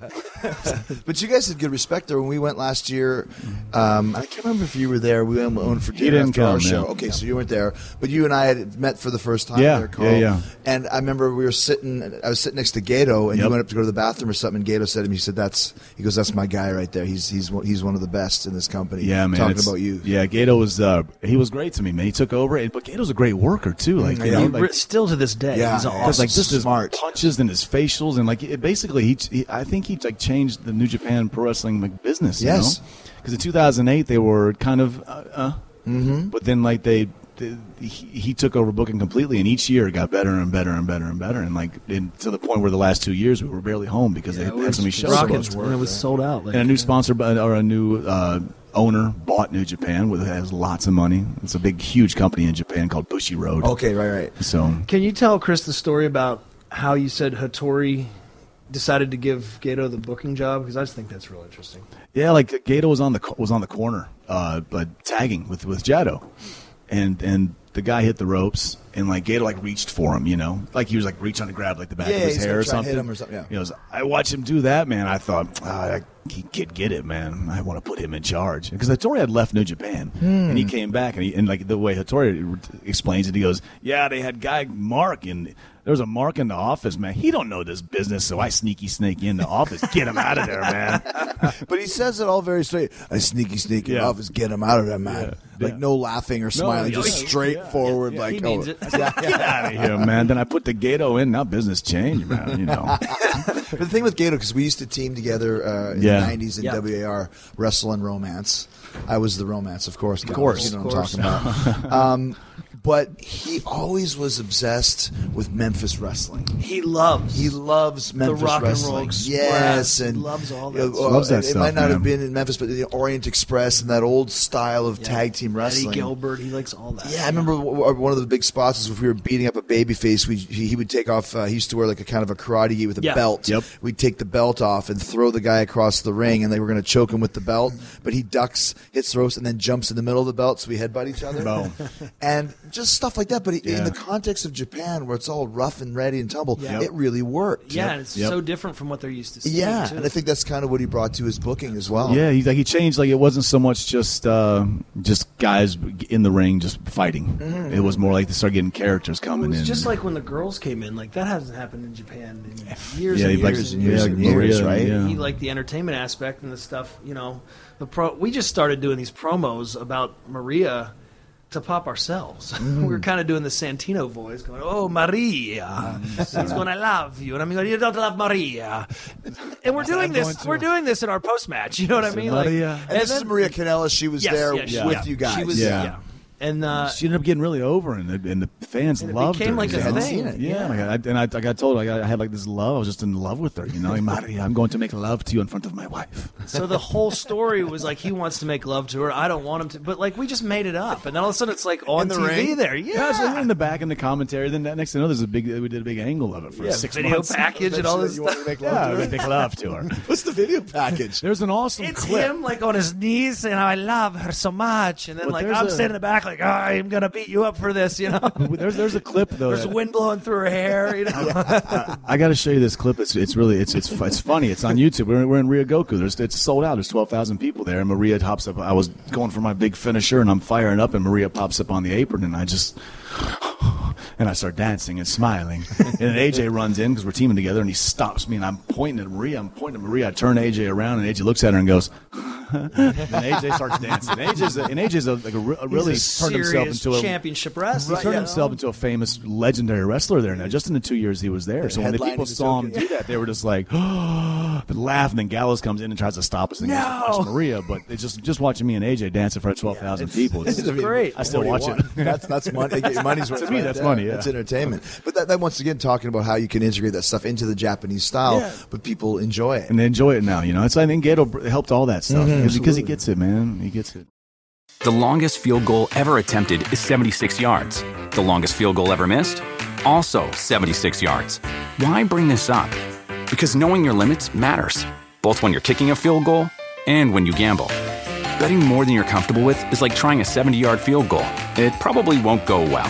But you guys had good respect there when we went last year. Um, I can't remember if you were there. We went on for dinner after our show. Okay, so you weren't there, but you and I had met for the first time. Yeah, there, Carl. yeah, yeah. And I remember. We were sitting. I was sitting next to Gato, and yep. you went up to go to the bathroom or something. And Gato said to me, "He said that's he goes, that's my guy right there. He's he's he's one of the best in this company." Yeah, man. Talking about you. Yeah, Gato was uh, he was great to me, man. He took over, but Gato's a great worker too. Like, yeah. you know, like still to this day, yeah, he's awesome. Like just his punches and his facials, and like it, basically, he, he I think he like changed the New Japan Pro Wrestling like, business. Yes, because you know? In two thousand eight they were kind of, uh, uh, mm-hmm. but then like they. He, he took over booking completely, and each year it got better and better and better and better, and like and to the point where the last two years we were barely home because yeah, they had so many shows. Rockets, worth, and it was sold out. Like, and a new yeah. sponsor or a new uh, owner bought New Japan, with has lots of money. It's a big, huge company in Japan called Bushiroad. Okay, right, right. So, can you tell Chris the story about how you said Hattori decided to give Gato the booking job? Because I just think that's real interesting. Yeah, like Gato was on the was on the corner, uh, but tagging with with Jado. And and the guy hit the ropes, and like Gato like reached for him, you know, like he was like reaching to grab like the back yeah, of his hair or something. Hit him or something. Yeah, you know, was, I watched him do that, man. I thought, ah, he could get it, man. I want to put him in charge because Hattori had left New Japan, hmm. and he came back, and he, and like the way Hattori explains it, he goes, "Yeah, they had guy Mark in." There was a Mark in the office, man. He don't know this business, so I sneaky snake in the office. Get him out of there, man. But he says it all very straight. I sneaky snake in yeah. the office. Get him out of there, man. Yeah. Like yeah. no laughing or smiling, no, just yeah. straightforward. Yeah. Yeah. Like, he oh, needs it. Yeah. Get out of here, man. Then I put the Gato in. Now business change, man. You know. But the thing with Gato, because we used to team together uh, in yeah. the nineties in yeah. W A R, Wrestle and Romance. I was the Romance, of course. Of course, you know what I'm talking about. Um, But he always was obsessed with Memphis wrestling. He loves, he loves Memphis rock wrestling. And roll yes, and loves all that. Uh, stuff. Loves that it stuff, might not man. have been in Memphis, but the Orient Express and that old style of yeah. tag team wrestling. Eddie Gilbert, he likes all that. Yeah, yeah. I remember one of the big spots is if we were beating up a babyface, we he, he would take off. Uh, he used to wear like a kind of a karate gi with a yeah. belt. Yep. We'd take the belt off and throw the guy across the ring, and they were going to choke him with the belt, but he ducks, hits ropes, and then jumps in the middle of the belt, so we headbutt each other. Boom. And just stuff like that, but yeah. in the context of Japan, where it's all rough and ready and tumble, yep. it really worked. Yeah, yep. it's yep. so different from what they're used to seeing. Yeah, too. And I think that's kind of what he brought to his booking as well. Yeah, he, like he changed. Like it wasn't so much just uh, just guys in the ring just fighting. Mm-hmm. It was more like they started getting characters coming in. It was in. Just like when the girls came in. Like that hasn't happened in Japan in years yeah, and years, like, and years, yeah, and years, Maria, right? Yeah. He liked the entertainment aspect and the stuff. You know, the pro. We just started doing these promos about Maria. To pop ourselves, mm. we were kind of doing the Santino voice, going, "Oh Maria, that's when I love you," and I'm going, "You don't love Maria," and we're doing this. We're doing this in our post match. You know what I mean? Like, and, and this then, is Maria Kanellis. She was yes, there yeah, she, with yeah. you guys. She was, yeah. yeah. And uh, she ended up getting really over, and the, and the fans and it loved became her. Like a know? Thing. Yeah, yeah. Like I, and I, I got told I, got, I had like this love. I was just in love with her, you know. Like, Maria, I'm going to make love to you in front of my wife. So the whole story was like he wants to make love to her. I don't want him to, but like we just made it up, and then all of a sudden it's like on in the T V ring? There. Yeah, yeah so in the back in the commentary. Then that next thing you know, there's a big we did a big angle of it for yeah, six video months. Video package and all this. You stuff. Want to make love yeah, to her? Make love to her. What's the video package? There's an awesome. It's clip. Him like on his knees, and I love her so much, and then but like I'm a, sitting in the back. Like, like, oh, I'm going to beat you up for this, you know? There's there's a clip, though. There's wind blowing through her hair, you know? I, I, I got to show you this clip. It's it's really, it's it's it's funny. It's on YouTube. We're, we're in Ryogoku. There's, it's sold out. There's twelve thousand people there. And Maria hops up. I was going for my big finisher, and I'm firing up, and Maria pops up on the apron, and I just... And I start dancing and smiling. And then A J runs in because we're teaming together, and he stops me, and I'm pointing at Maria. I'm pointing at Maria. I turn A J around, and A J looks at her and goes, and A J starts dancing. And A J's, a, and AJ's a, like a, a really He's a turned himself into a championship wrestler. He turned himself into a famous, legendary wrestler there. Now, just in the two years he was there, so when the people saw him do that, they were just like, oh, but laughing. And Gallows comes in and tries to stop us and no! goes, Maria. But it's just just watching me and A J dancing in front of twelve thousand yeah, people. It's, it's great. I still watch it. That's that's money. Money's worth. To me, that's yeah. money. Yeah. It's entertainment. But that, that once again, talking about how you can integrate that stuff into the Japanese style, yeah. but people enjoy it and they enjoy it now. You know, it's I think Gato helped all that. Stuff, mm-hmm, because he gets it, man. He gets it. The longest field goal ever attempted is seventy-six yards. The longest field goal ever missed? Also seventy-six yards. Why bring this up? Because knowing your limits matters, both when you're kicking a field goal and when you gamble. Betting more than you're comfortable with is like trying a seventy-yard field goal. It probably won't go well.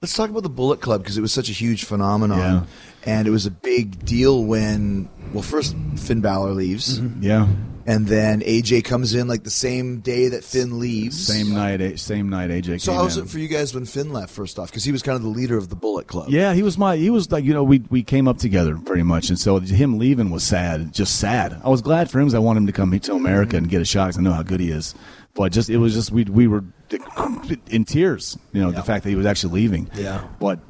Let's talk about the Bullet Club, because it was such a huge phenomenon. Yeah. And it was a big deal when, well, first Finn Balor leaves. Mm-hmm. Yeah. And then A J comes in like the same day that Finn leaves. Same night, same night A J came in. So how was it for you guys when Finn left, first off? Because he was kind of the leader of the Bullet Club. Yeah, he was my, he was like, you know, we we came up together pretty much. And so him leaving was sad, just sad. I was glad for him because I wanted him to come to America and get a shot because I know how good he is. But just it was just, we we were in tears, you know, yeah. the fact that he was actually leaving. Yeah. But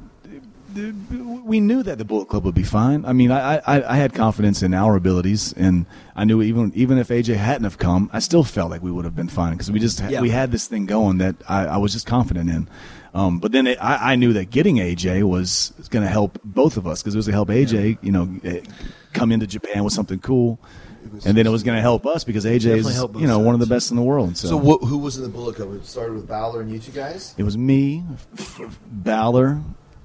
we knew that the Bullet Club would be fine. I mean, I, I I had confidence in our abilities, and I knew even even if A J hadn't have come, I still felt like we would have been fine because we just yeah. we had this thing going that I, I was just confident in. Um, but then it, I, I knew that getting A J was going to help both of us because it was going to help A J, yeah. you know, come into Japan with something cool. And then it was going to help us because A J is, you know, sides. one of the best in the world. So, so wh- who was in the Bullet Club? It started with Balor and you two guys? It was me, Balor,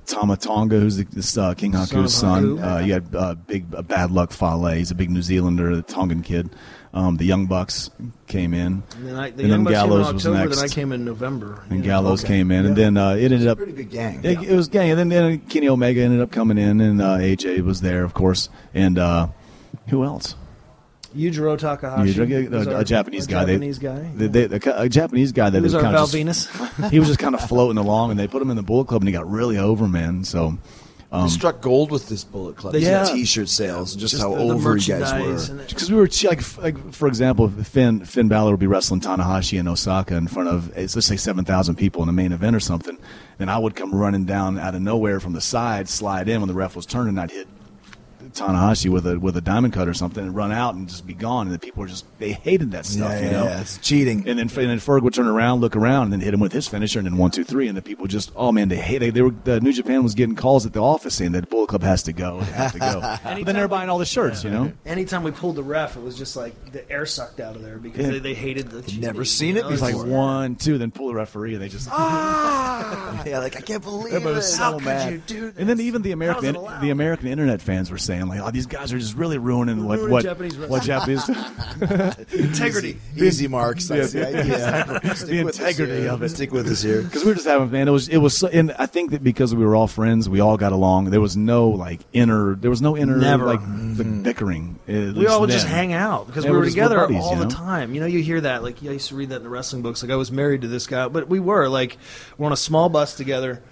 Tama Tonga, who's the, this, uh, King Haku's son. Uh, you had uh, big uh, Bad Luck Fale. He's a big New Zealander, the Tongan kid. Um, the Young Bucks came in. And then, I, the and young then Gallows came in October, was next. Then I came in November. And know? Gallows okay. came in. Yeah. And then uh, it ended up. Pretty big gang. It, yeah. it was gang. And then, then Kenny Omega ended up coming in. And uh, A J was there, of course. And uh, who else? Yujiro Takahashi, Yujiro, a, a, a Japanese guy. A Japanese they, guy. They, they, they, a, a Japanese guy that was our Val Venus. He was just kind of floating along, and they put him in the Bullet Club, and he got really over, man. So um, struck gold with this Bullet Club. They yeah. T-shirt sales, and just, just how the, over the you guys were. Because we were like, like, for example, Finn Finn Balor would be wrestling Tanahashi in Osaka in front of let's say seven thousand people in the main event or something. Then I would come running down out of nowhere from the side, slide in when the ref was turning, and I'd hit Tanahashi with a with a diamond cut or something and run out and just be gone, and the people were just they hated that stuff, yeah, you know. Yeah, it's cheating. And then and then Ferg would turn around, look around, and then hit him with his finisher, and then one, two, three, and the people just oh man, they hate. They, they were the New Japan was getting calls at the office saying that the Bullet Club has to go, has to go. But then they're we, buying all the shirts, yeah, you know. Anytime we pulled the ref, it was just like the air sucked out of there because yeah. they, they hated the. Cheating, never seen you know? It before. It was like one, two, then pull the referee, and they just ah, yeah, like I can't believe Everybody it. Was so How mad. Could you do this? And then even the American the American internet fans were saying. Like, oh, these guys are just really ruining We're what ruining what Japanese what Japanese integrity, easy, easy marks. That's the idea. The integrity of it. Stick with us here because we were just having man. It was it was, so, and I think that because we were all friends, we all got along. There was no like inner, there was no inner Never. like mm-hmm. the bickering. We all would then. just hang out because yeah, we were, were together buddies, all you know? the time. You know, you hear that like yeah, I used to read that in the wrestling books. Like I was married to this guy, but we were like we're on a small bus together.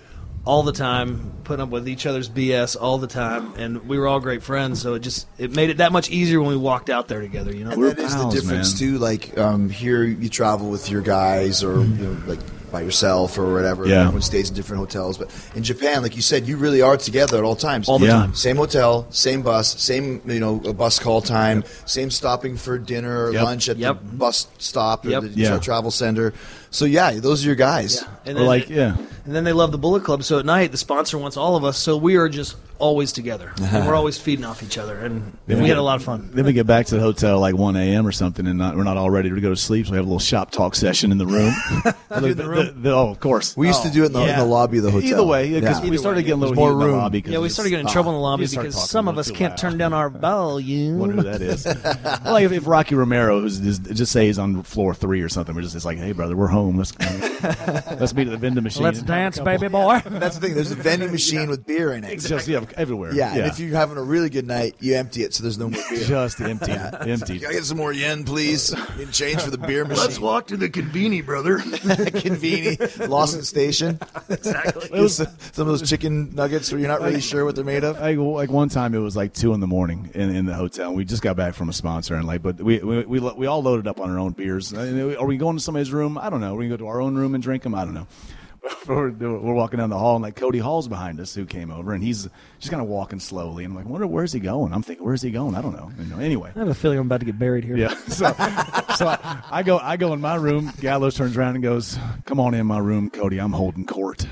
All the time, putting up with each other's B S all the time, and we were all great friends. So it just it made it that much easier when we walked out there together. You know, and we're that pals, is the difference man. too. Like um, here, you travel with your guys, or you know, like by yourself, or whatever. Yeah. Everyone stays in different hotels, but in Japan, like you said, you really are together at all times. All the yeah. time, same hotel, same bus, same you know a bus call time, yep. same stopping for dinner, or yep. lunch at yep. the bus stop, yep. or the yeah. travel center. So yeah, those are your guys. Yeah. And or like it, yeah. And then they love the Bullet Club, so at night the sponsor wants all of us, so we are just always together. And we're always feeding off each other, and we, we had a lot of fun. Then we get back to the hotel like one a m or something, and not, we're not all ready to go to sleep, so we have a little shop talk session in the room. Look, the room? The, the, oh, of course. We used oh, to do it in the, yeah. in the lobby of the hotel. Either way, because yeah. we started way, getting a little more room. In the lobby yeah, we started getting in trouble in the lobby because some of us can't loud. turn down our volume. Wonder who that is. Well, like if, if Rocky Romero, who's just, just say he's on floor three or something, we're just it's like, hey, brother, we're home. Let's, let's meet at the vending machine. Let's dance, baby boy. That's the thing. There's a vending machine yeah. with beer in it. Exactly. Just, yeah, everywhere. Yeah, yeah. And if you're having a really good night, you empty it so there's no more beer. Just empty it. Empty. Can I get some more yen, please? In change for the beer machine. Let's walk to the convenie, brother. Convenie. Lawson Station. Exactly. It was, some of those chicken nuggets where you're not really sure what they're made of. I, like one time, it was like two in the morning in, in the hotel. We just got back from a sponsor, and like, but we we we, we all loaded up on our own beers. Are we going to somebody's room? I don't know. Are we going to go to our own room and drink them? I don't know. We're, we're walking down the hall, and like Cody Hall's behind us, who came over, and he's just kind of walking slowly. And I'm like, wonder where's he going? I'm thinking, where's he going? I don't know. You know anyway, I have a feeling I'm about to get buried here. Yeah. So, so I, I go, I go in my room. Gallows turns around and goes, "Come on in my room, Cody. I'm holding court."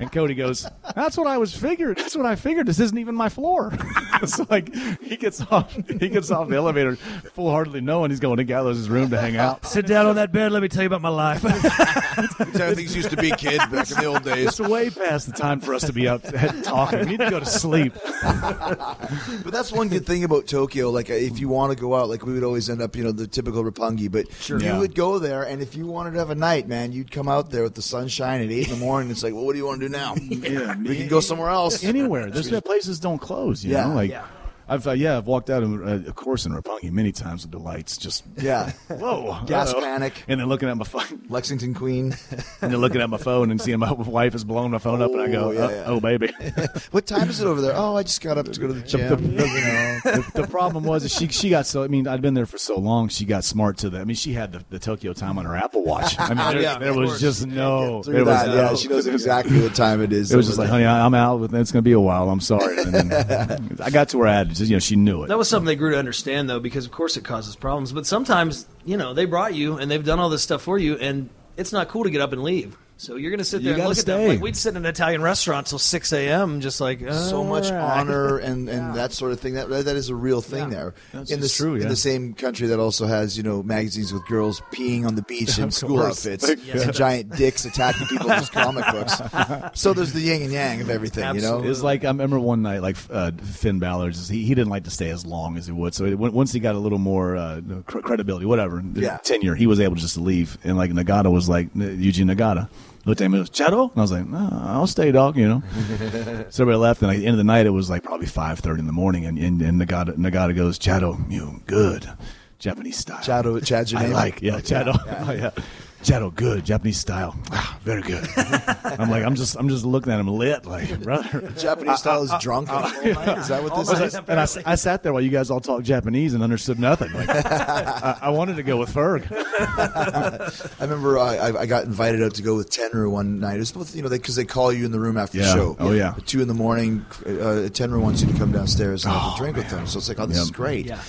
And Cody goes, that's what I was figured. That's what I figured. This isn't even my floor. It's like he gets off he gets off the elevator full-heartedly knowing he's going to Gallows' room to hang out. Sit down on that bed. Let me tell you about my life. That's how things used to be, kid, back in the old days. It's way past the time for us to be up talking. We need to go to sleep. But that's one good thing about Tokyo. Like, if you want to go out, like we would always end up, you know, the typical Roppongi. But sure, you yeah. would go there, and if you wanted to have a night, man, you'd come out there with the sunshine at eight in the morning. It's like, well, what do you want to do now? Yeah, we can go somewhere else. Anywhere. There's places don't close, you yeah, know? Like, yeah. I've uh, yeah, I've walked out, in, uh, of course, in Roppongi many times with the lights. Just yeah, whoa, gas panic, and then looking at my phone, Lexington Queen, and then looking at my phone and seeing my wife is blowing my phone oh, up, and I go, yeah, oh, yeah. oh baby, what time is it over there? Oh, I just got up to go to the gym. The, the, you know, the, the problem was that she she got so I mean I'd been there for so long, she got smart to that. I mean she had the, the Tokyo time on her Apple Watch. I mean there, yeah, there was course. just no, there was no, yeah, she knows exactly what time it is. It was just like, honey, I'm out with it's gonna be a while. I'm sorry. And then I got to where I had. You know, she knew it. That was something they grew to understand, though, because, of course, it causes problems. But sometimes, you know, they brought you, and they've done all this stuff for you, and it's not cool to get up and leave. So you're going to sit there and look stay. at them. Like, we'd sit in an Italian restaurant till six a m just like, oh, so much right. honor and, and yeah. that sort of thing. That That is a real thing yeah. there. That's in the, true, yeah. in the same country that also has, you know, magazines with girls peeing on the beach in school outfits yeah. and giant dicks attacking people in just comic books. So there's the yin and yang of everything, Absolutely. you know? It was like, I remember one night, like uh, Finn Balor, just, he, he didn't like to stay as long as he would. So it, once he got a little more uh, cr- credibility, whatever, yeah. tenure, he was able to just leave. And like Nagata was like, Yuji Nagata. Looked at me, was Gato? And I was like, no, I'll stay, dog, you know. So everybody left, and at the end of the night, it was like probably five thirty in the morning, and, and, and Nagata, Nagata goes, Gato, you good, Japanese style. Gato, Chad's your name? I like, yeah, Gato. Yeah. Oh, yeah. Gato, good, Japanese style. Ah, very good. I'm like, I'm just I'm just looking at him lit, like, brother. Japanese style is drunk. I, I, yeah. Is that what this is? Like, and I, I sat there while you guys all talked Japanese and understood nothing. Like, I, I wanted to go with Ferg. I remember I, I got invited out to go with Tenryu one night. It was both, you know, because they, they call you in the room after yeah. the show. Oh, yeah. At two in the morning, uh, Tenryu wants you to come downstairs and oh, have a drink man. with them. So it's like, oh, this yep. is great. Yeah.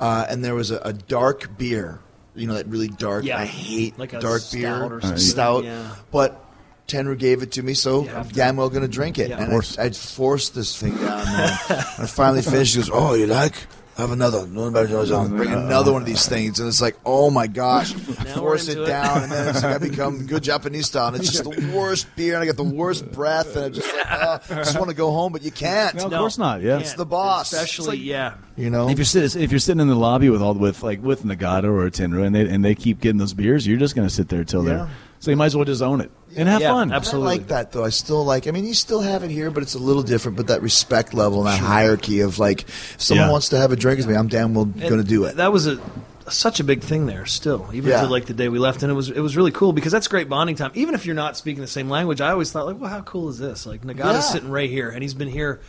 Uh, and there was a, a dark beer. You know, that really dark, yeah. I hate like dark beer, or uh, stout, yeah. but Tenryu gave it to me, so yeah, I'm damn well going to drink it. Yeah. And I, I forced this thing down, man. And I finally finished. She goes, oh, you like? Have another. Nobody knows. I'll bring another one of these things. And it's like, oh, my gosh. Force it, it down. And then it's like I become good Japanese style. And it's just the worst beer. And I get the worst breath. And I just like, oh, I just want to go home. But you can't. No, of no, course not. Yeah, it's the boss. Especially, like, yeah. You know? If you're, sitting, if you're sitting in the lobby with all with like with Nagata or a Tenryu and they, and they keep getting those beers, you're just going to sit there till yeah. they're. So you might as well just own it and have yeah, fun. Absolutely. I like that, though. I still like I mean, you still have it here, but it's a little different. But that respect level and that sure. hierarchy of, like, if someone yeah. wants to have a drink with me, I'm damn well going to do it. That was a, such a big thing there still, even yeah. to, like, the day we left. And it was it was really cool because that's great bonding time. Even if you're not speaking the same language, I always thought, like, well, how cool is this? Like, Nagata's yeah. sitting right here, and he's been here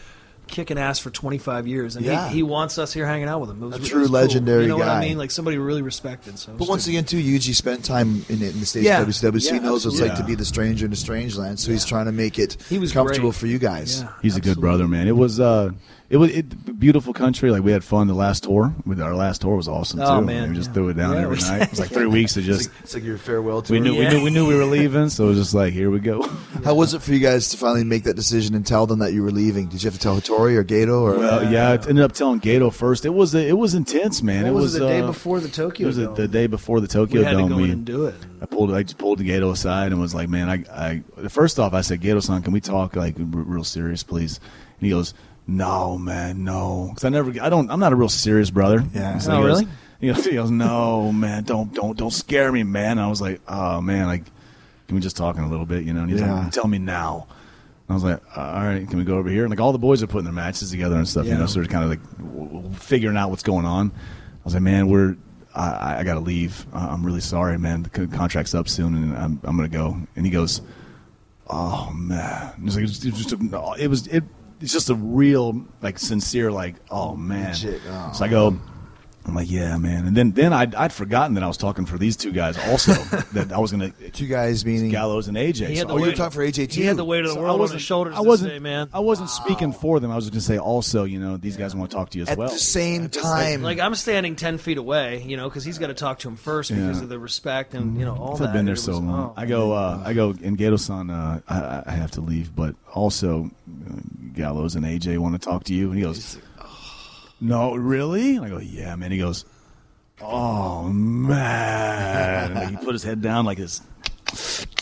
kicking ass for twenty-five years, and yeah. he, he wants us here hanging out with him. It was, a true it was legendary cool. You know guy. What I mean? Like somebody really respected. So but once again, too, Yuji spent time in, in the States yeah. W C W. Yeah, he knows what it's yeah. like to be the stranger in a strange land, so yeah. he's trying to make it he was comfortable great. for you guys. Yeah, he's absolutely. a good brother, man. It was... Uh, it was it, beautiful country. Like, we had fun the last tour. Our last tour was awesome, oh, too. Man. We just yeah. threw it down yeah, every night. Saying. It was like three weeks of just. It's like, it's like your farewell tour. We knew, yeah. we, knew, we knew we were leaving, so it was just like, here we go. How was it for you guys to finally make that decision and tell them that you were leaving? Did you have to tell Hattori or Gato? Or? Well, yeah, I ended up telling Gato first. It was it was intense, man. What it was, was the uh, day before the Tokyo Dome. It was Dome. the day before the Tokyo Dome. We had Dome. to go in and do it. I pulled, I just pulled Gato aside and was like, man, I, I first off, I said, Gato-san, can we talk like real serious, please? And he goes, no, man, no. Because I never, I don't, I'm not a real serious brother. Yeah. So oh, he really? Goes, he, goes, he goes, no, man, don't, don't, don't scare me, man. And I was like, oh, man, like, can we just talk in a little bit, you know? And he's yeah. like, tell me now. And I was like, all right, can we go over here? And like, all the boys are putting their matches together and stuff, yeah. you know, so they're kind of like figuring out what's going on. I was like, man, we're, I, I got to leave. I'm really sorry, man. The contract's up soon, and I'm, I'm going to go. And he goes, oh, man. It was, like, it was just a, it was, it, it's just a real, like, sincere, like, oh, man. Oh. So I go, I'm like, yeah, man. And then, then I'd, I'd forgotten that I was talking for these two guys also. that I was going to. Two guys meaning? Gallows and A J. So, oh, you were talking for A J, too. He had the weight of the so world on his shoulders I wasn't, this day, man. I wasn't wow. speaking for them. I was just going to say, also, you know, these yeah. guys want to talk to you as At well. At the same At time. Like, like, I'm standing ten feet away, you know, because he's got to talk to him first yeah. because of the respect and, you know, all that. I've been there so was, long. Oh, I go, uh, I go, and Gato-san, uh, I, I have to leave, but also uh, Gallows and A J want to talk to you. And he goes, no, really? And I go, yeah, man. He goes, oh, man. And like, he put his head down like this,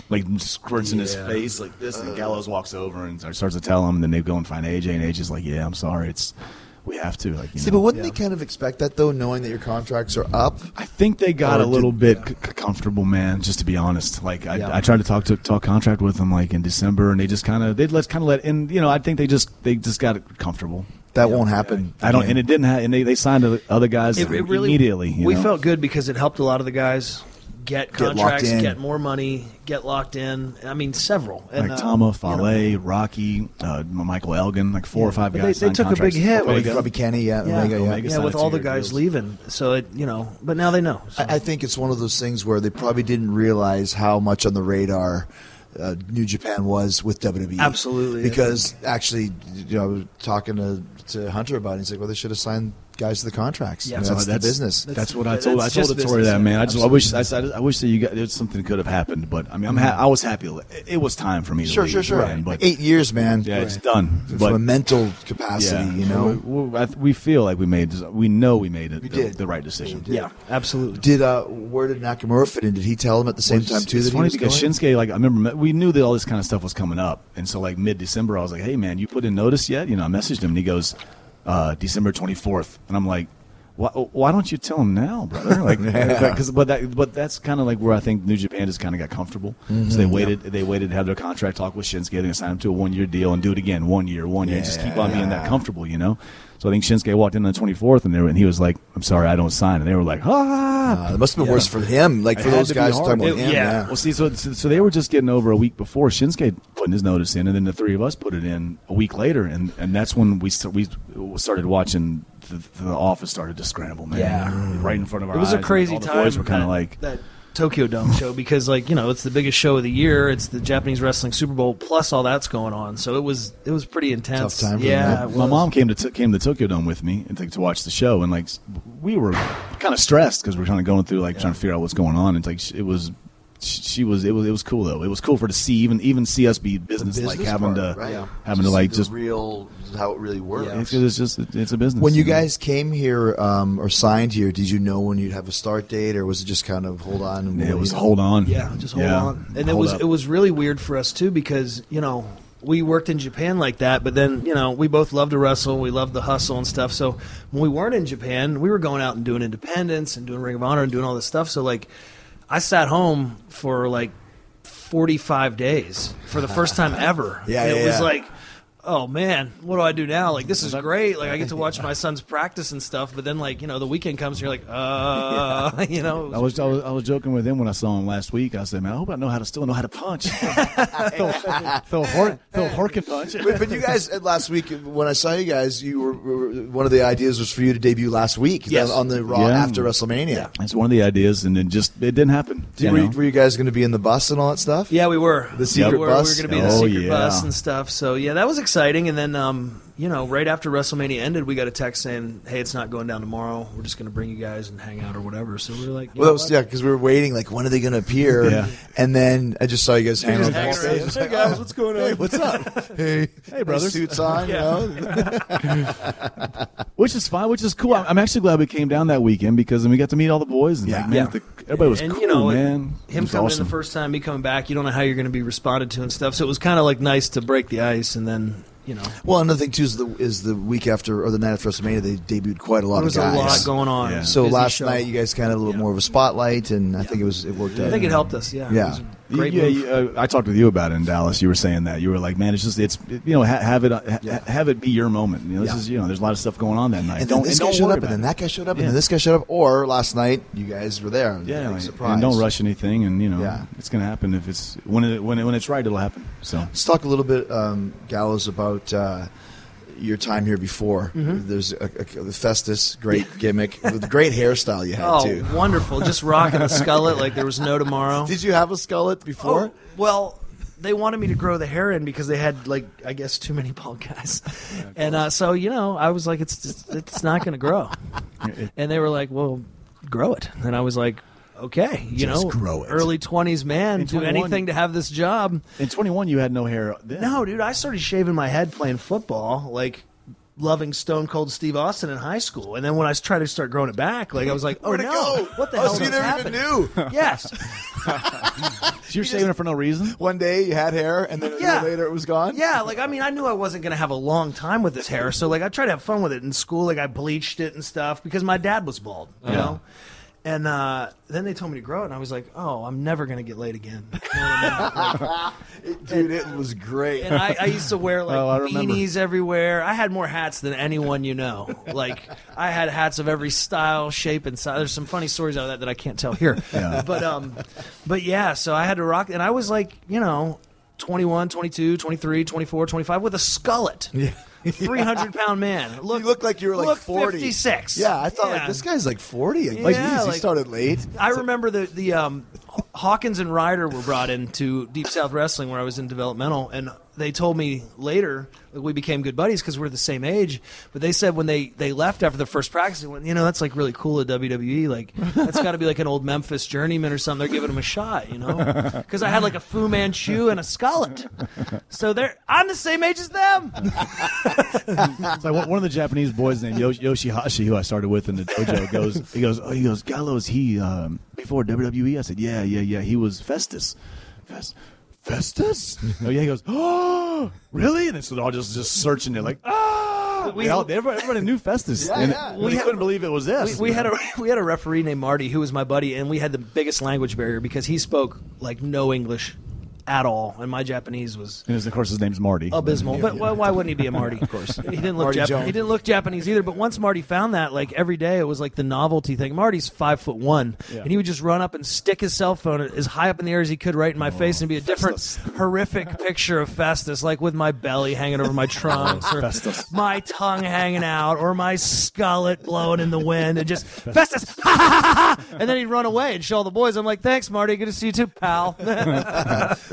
like squirts yeah. in his face like this. And Gallows walks over and starts to tell him. And then they go and find A J. And A J's like, yeah, I'm sorry. It's we have to. Like, you See, know, but wouldn't yeah. they kind of expect that, though, knowing that your contracts are up? I think they got or a little did, bit yeah. c- comfortable, man, just to be honest. Like, I, yeah. I tried to talk to talk contract with them like in December. And they just kind of, they'd let kind of let in, you know, I think they just, they just got comfortable. That yeah, won't happen. Yeah. I don't, and it didn't. Ha- and they, they signed the other guys it, it really, immediately. You we know? felt good because it helped a lot of the guys get contracts, get, get more money, get locked in. I mean, several. And, like uh, Tama, Fale, you know, Rocky, uh, Michael Elgin, like four yeah, or five guys. They, they took contracts. a big hit. Robbie, Robbie Kenny, yeah, yeah. Omega, yeah. yeah with all the guys deals. leaving. So it, you know, but now they know. So. I, I think it's one of those things where they probably didn't realize how much on the radar. Uh, New Japan was with W W E. Absolutely. Because actually, you know, I was talking to, to Hunter about it. He's like, well, they should have signed guys to the contracts. Yeah, you know, that's, that's the business. That's, that's what I told I told Hattori that, man. I, just, I wish I, I wish that you guys, something could have happened, but I mean, I'm ha- I was happy. It was time for me to Sure, leave, sure, sure. Right. But eight years, man. Yeah, right. It's done. But, from a mental capacity, yeah. you know. We, we, we feel like we made, we know we made it, we the, did. the right decision. Yeah, yeah, absolutely. Did uh, where did Nakamura fit in? Did he tell him at the same well, time, too, that he was going? It's funny because Shinsuke, like, I remember, we knew that all this kind of stuff was coming up. And so, like, mid-December, I was like, hey, man, you put in notice yet? You know, I messaged him, and he goes, Uh, December twenty-fourth, and I'm like, why, why don't you tell him now, brother? Like, yeah. cause, but that, but that's kind of like where I think New Japan just kind of got comfortable. Mm-hmm, so they waited, yeah. they waited to have their contract talk with Shinsuke. They're gonna sign him to a one year deal and do it again, one year, one year, yeah. just keep on being that comfortable, you know. So I think Shinsuke walked in on the twenty-fourth, and, they were, and he was like, "I'm sorry, I don't sign." And they were like, "Ah!" Uh, it must have been yeah. worse for him, like for it those guys talking about it, him. Yeah. yeah. Well, see, so so they were just getting over a week before Shinsuke putting his notice in, and then the three of us put it in a week later, and, and that's when we we started watching. The, the office started to scramble, man. Yeah, right in front of our eyes. It was eyes, a crazy all the time. Boys were kind of like that Tokyo Dome show because, like, you know, it's the biggest show of the year. It's the Japanese wrestling Super Bowl plus all that's going on. So it was it was pretty intense. Tough time. Yeah, my mom came to t- came to Tokyo Dome with me and to, to watch the show, and like we were kind of stressed because we we're kind of going through like yeah. trying to figure out what's going on. And like it was. She was. It was. It was cool though. It was cool for to see even even see us be business, business like having part, to right? yeah. having just to like just real how it really works. Yeah. It's, it's just it's a business. When you know? guys came here um, or signed here, did you know when you'd have a start date, or was it just kind of hold on? And yeah, it was hold on. Yeah, just hold yeah. on. And hold it was up. It was really weird for us too because you know we worked in Japan like that, but then you know we both love to wrestle, we love the hustle and stuff. So when we weren't in Japan, we were going out and doing independence and doing Ring of Honor and doing all this stuff. So like. I sat home for like forty-five days for the first time ever. yeah, and it yeah, was yeah. like, oh man, what do I do now? Like this is great. Like I get to watch my son's practice and stuff. But then like you know the weekend comes and you're like, uh, yeah. you know. I was I was I was joking with him when I saw him last week. I said, man, I hope I know how to still know how to punch. Phil Phil Hor- Hor- can punch. But, but you guys last week when I saw you guys, you were, were one of the ideas was for you to debut last week yes. on the Raw yeah. after WrestleMania. That's one of the ideas, and then just it didn't happen. Did you, were, you, were you guys going to be in the bus and all that stuff? Yeah, we were. The secret yeah, we were, bus. We were going to be in the oh, secret yeah. bus and stuff. So yeah, that was exciting. And then, um, you know, right after WrestleMania ended, we got a text saying, hey, it's not going down tomorrow. We're just going to bring you guys and hang out or whatever. So we were like, well, that was, yeah, because we were waiting, like, when are they going to appear? Yeah. And then I just saw you guys hanging out. Hey, like, guys, oh, what's going on? Hey, what's up? Hey, hey brothers. Suits on, you know? Which is fine, which is cool. Yeah. I'm actually glad we came down that weekend because then we got to meet all the boys. And yeah. Like, man, yeah. The, everybody was and, cool, you know, man. Him coming awesome. in the first time, me coming back, you don't know how you're going to be responded to and stuff. So it was kind of, like, nice to break the ice and then... You know. Well, another thing too is the is the week after or the night after WrestleMania, they debuted quite a lot of guys. There was a lot going on. Yeah. So Busy last show. night, you guys kind of had a little yeah. more of a spotlight, and I yeah. think it was it worked yeah. out. I think it helped us. Yeah, yeah. It was a great yeah, move. You, uh, I talked with you about it in Dallas. You were saying that you were like, man, it's just it's you know ha- have it ha- yeah. have it be your moment. You know, this yeah. is you know, there's a lot of stuff going on that night. And then don't, this and guy showed up, and then that guy showed up, yeah. and then this guy showed up. Or last night, you guys were there. Yeah, like, surprise. And don't rush anything, and you know, yeah. it's going to happen if it's when it, when it, when it's right, it'll happen. So let's talk a little bit, um, Gallows, about. Uh, your time here before. Mm-hmm. There's a, a, the Festus, great gimmick, with great hairstyle you had, oh, too. Oh, wonderful. Just rocking a skullet like there was no tomorrow. Did you have a skullet before? Oh, well, they wanted me to grow the hair in because they had, like, I guess too many bald guys. Yeah, and uh, so, you know, I was like, it's just, it's not going to grow. And they were like, well, grow it. And I was like, okay, you just know, grow it. Early twenties, man, do anything to have this job. In twenty-one, you had no hair then. No, dude, I started shaving my head playing football, like loving Stone Cold Steve Austin in high school. And then when I tried to start growing it back, like I was like, oh, no, go? what the oh, hell so just happened? Oh, you never even knew. Yes. So you're saving it for no reason? One day you had hair, and then yeah. a year later it was gone? Yeah, like, I mean, I knew I wasn't going to have a long time with this hair, so, like, I tried to have fun with it in school. Like, I bleached it and stuff because my dad was bald, you uh-huh. know? And uh, then they told me to grow it, and I was like, oh, I'm never going to get laid again. Dude, and, it was great. And I, I used to wear, like, oh, beanies remember. everywhere. I had more hats than anyone you know. Like, I had hats of every style, shape, and size. There's some funny stories out of that that I can't tell here. Yeah. But, um, but, yeah, so I had to rock. And I was, like, you know, twenty-one, twenty-two, twenty-three, twenty-four, twenty-five with a skullet. Yeah. three hundred pound man. Look, you looked like you were like forty. fifty-six. Yeah, I thought yeah. like this guy's like forty. Like, yeah, geez, like, he started late. I remember the the um, Hawkins and Ryder were brought into Deep South Wrestling where I was in developmental, and they told me later that we became good buddies because we're the same age. But they said when they, they left after the first practice, they went, you know, that's like really cool at W W E. Like, that's got to be like an old Memphis journeyman or something. They're giving him a shot, you know, because I had like a Fu Manchu and a skullet. So they're I'm the same age as them. So one of the Japanese boys named Yoshihashi, who I started with in the dojo, goes, he goes, oh, he goes, Gallows, he, um, before W W E, I said, yeah, yeah, yeah, he was Festus. Festus. Festus? Oh, yeah, he goes, oh, really? And so they're all just, just searching. They're like, ah! We, all, everybody, everybody knew Festus. Yeah, and yeah. We had, couldn't believe it was this. We, we, had a, we had a referee named Marty who was my buddy, and we had the biggest language barrier because he spoke, like, no English at all, and my Japanese was... And of course, his name's Marty. Abysmal, yeah, but yeah. Why, why wouldn't he be a Marty? Of course. He didn't, look Jap- he didn't look Japanese either, but once Marty found that, like, every day it was like the novelty thing. Marty's five foot one, yeah. and he would just run up and stick his cell phone as high up in the air as he could right in my oh, face and be a different Festus. horrific picture of Festus, like with my belly hanging over my trunks, or Festus. my tongue hanging out, or my skullet blowing in the wind, and just, Festus! Festus. And then he'd run away and show all the boys. I'm like, thanks, Marty. Good to see you too, pal.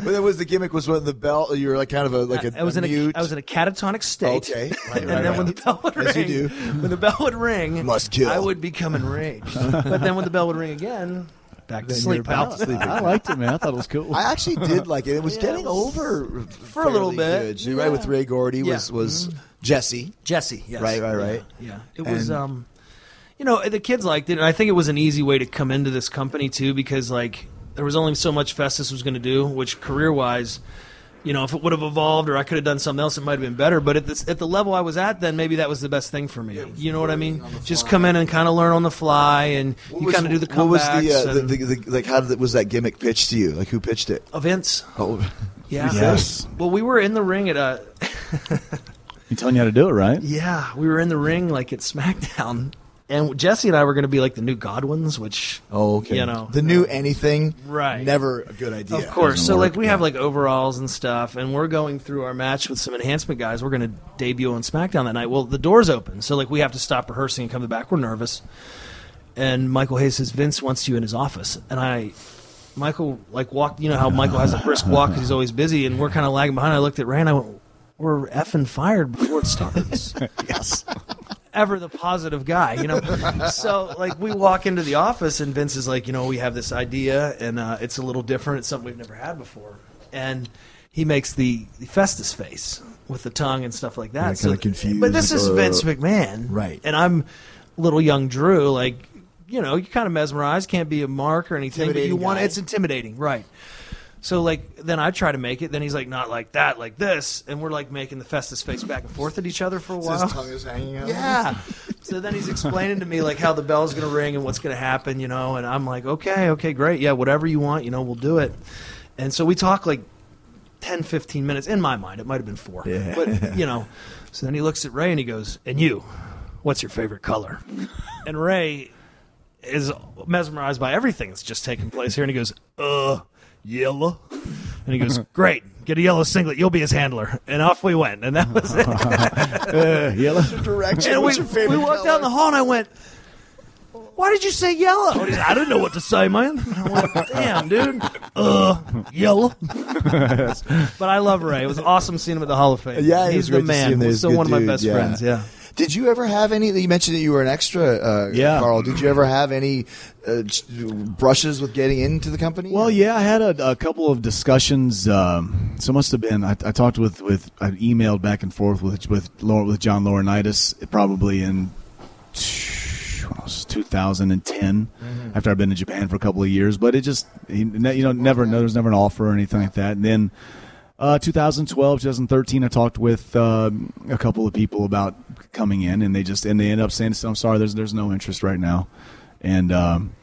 But that was the gimmick was when the bell, you were like kind of a, like a, I was a in a, mute. I was in a catatonic state. Okay. Right, right, and then right. when the bell would ring, As you do. when the bell would ring, Must kill. I would become enraged. But then when the bell would ring again, back to sleep, pal. I liked it, man. I thought it was cool. I actually did like it. It was yeah, getting it was over for a little bit. Good. Yeah. Right with Ray Gordy yeah. was, was mm-hmm. Jesse. Jesse, yes. Right, right, right. Yeah. yeah. It and, was, um, you know, the kids liked it. And I think it was an easy way to come into this company, too, because, like, there was only so much Festus was going to do, which career-wise, you know, if it would have evolved or I could have done something else, it might have been better. But at, this, at the level I was at then, maybe that was the best thing for me. Yeah, you know what I mean? Just come in and kind of learn on the fly, and what you kind of do the comebacks. What was the, uh, and, the, the, the like? How did, was that gimmick pitched to you? Like, who pitched it? Oh, Vince. Oh, yeah. Yes. Well, we were in the ring at a... You're telling you how to do it, right? Yeah. We were in the ring, like, at SmackDown. And Jesse and I were going to be like the new Godwins, which, oh, okay. you know. The new anything, right? Never a good idea. Of course. So, like, we yeah. have, like, overalls and stuff, and we're going through our match with some enhancement guys. We're going to debut on SmackDown that night. Well, the door's open, so, like, we have to stop rehearsing and come to the back. We're nervous. And Michael Hayes says, Vince wants you in his office. And I, Michael, like, walked, you know how Michael has a brisk walk because he's always busy, and we're kind of lagging behind. I looked at Ray, and I went, were effing fired before it starts. Yes. Ever the positive guy, you know? So, like, we walk into the office, and Vince is like, you know, we have this idea, and uh, it's a little different. It's something we've never had before. And he makes the, the Festus face with the tongue and stuff like that. Yeah, so, confused, but this is uh, Vince McMahon. Right. And I'm little young Drew, like, you know, you kind of mesmerized, can't be a mark or anything, but you want it's intimidating, right? So, like, then I try to make it. Then he's like, not like that, like this. And we're, like, making the Festus face back and forth at each other for a while. So his tongue is hanging out. Yeah. So then he's explaining to me, like, how the bell's going to ring and what's going to happen, you know. And I'm like, okay, okay, great. Yeah, whatever you want, you know, we'll do it. And so we talk, like, ten, fifteen minutes. In my mind, it might have been four. Yeah. But, you know. So then he looks at Ray and he goes, and you, what's your favorite color? And Ray is mesmerized by everything that's just taking place here. And he goes, uh, yellow. And he goes, great, get a yellow singlet. You'll be his handler. And off we went. And that was it. uh, yellow. Direction. And we, we walked color? down the hall and I went, why did you say yellow? And he's, I didn't know what to say, man. And I went, damn, dude. Uh, yellow. But I love Ray. It was awesome seeing him at the Hall of Fame. Yeah, he's the man. He's still one of my dude. best yeah. friends. Yeah. Did you ever have any? You mentioned that you were an extra, uh, yeah. Carl. Did you ever have any uh, brushes with getting into the company? Well, yeah, I had a, a couple of discussions. Um, so it must have been. I, I talked with, with I emailed back and forth with with with John Laurinaitis probably in two thousand ten mm-hmm. after I'd been in Japan for a couple of years. But it just you know never there was never an offer or anything like that. And then uh, twenty twelve, twenty thirteen, I talked with uh, a couple of people about coming in, and they just and they end up saying, "I'm sorry, there's there's no interest right now," and um,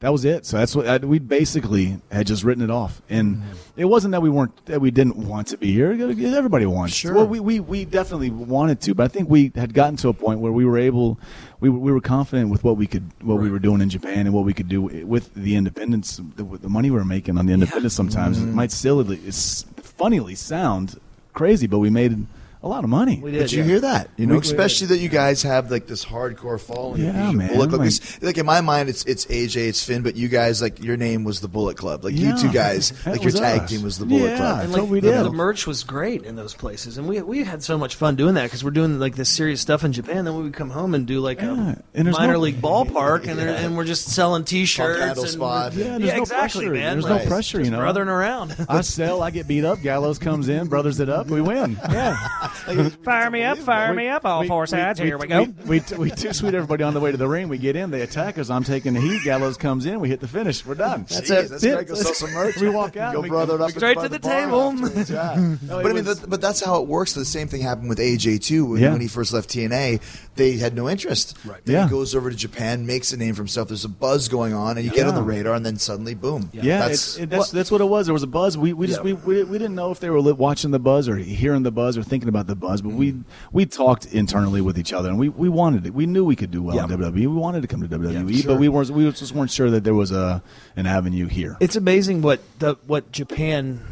that was it. So that's what I, we basically had just written it off, and mm-hmm. it wasn't that we weren't that we didn't want to be here. Everybody wants. Sure. Well, we, we we definitely wanted to, but I think we had gotten to a point where we were able, we we were confident with what we could, what right. we were doing in Japan, and what we could do with the independence, the, the money we were making on the independence. Yeah. Sometimes mm-hmm. it might silly, it's funnily sound crazy, but we made a lot of money. We did, but you yeah. hear that, you know, we, especially we that you guys have like this hardcore following. Yeah, man. Look, like, like, like in my mind, it's it's A J, it's Finn, but you guys, like your name was the Bullet Club. Like yeah, you two guys, like your tag us. team was the Bullet yeah, Club. And, like, what we did. The, the merch was great in those places, and we we had so much fun doing that because we're doing like this serious stuff in Japan. Then we would come home and do like yeah. a minor no, league ballpark, yeah. and and we're just selling T-shirts. And, spot. Yeah, and yeah no exactly, pressure. man. There's right. no pressure, you know. Brothering around. I sell, I get beat up. Gallows comes in, brothers it up, we win. Yeah. Like, fire me up, fire we, me up, all we, four sides, we, here we, we go. We, we, we too sweet everybody on the way to the ring. We get in, they attack us, I'm taking the heat, Gallows comes in, we hit the finish, we're done. That's Jeez, it. That's great, go sell some merch. We walk out, go we, brother we, up straight to the, the table. Yeah. No, but, was, I mean, but, but that's how it works. The same thing happened with A J, too. When, yeah. when he first left T N A, they had no interest. Right. Then yeah. he goes over to Japan, makes a name for himself, there's a buzz going on, and you yeah. get on the radar, and then suddenly, boom. Yeah, yeah that's, it, it, that's, what, that's what it was. There was a buzz. We we just, yeah. we, we, we didn't know if they were watching the buzz or hearing the buzz or thinking about the buzz, but we we talked internally with each other, and we, we wanted it. We knew we could do well yeah. in W W E. We wanted to come to W W E, yeah, sure. but we weren't we just weren't sure that there was a an avenue here. It's amazing what the, what Japan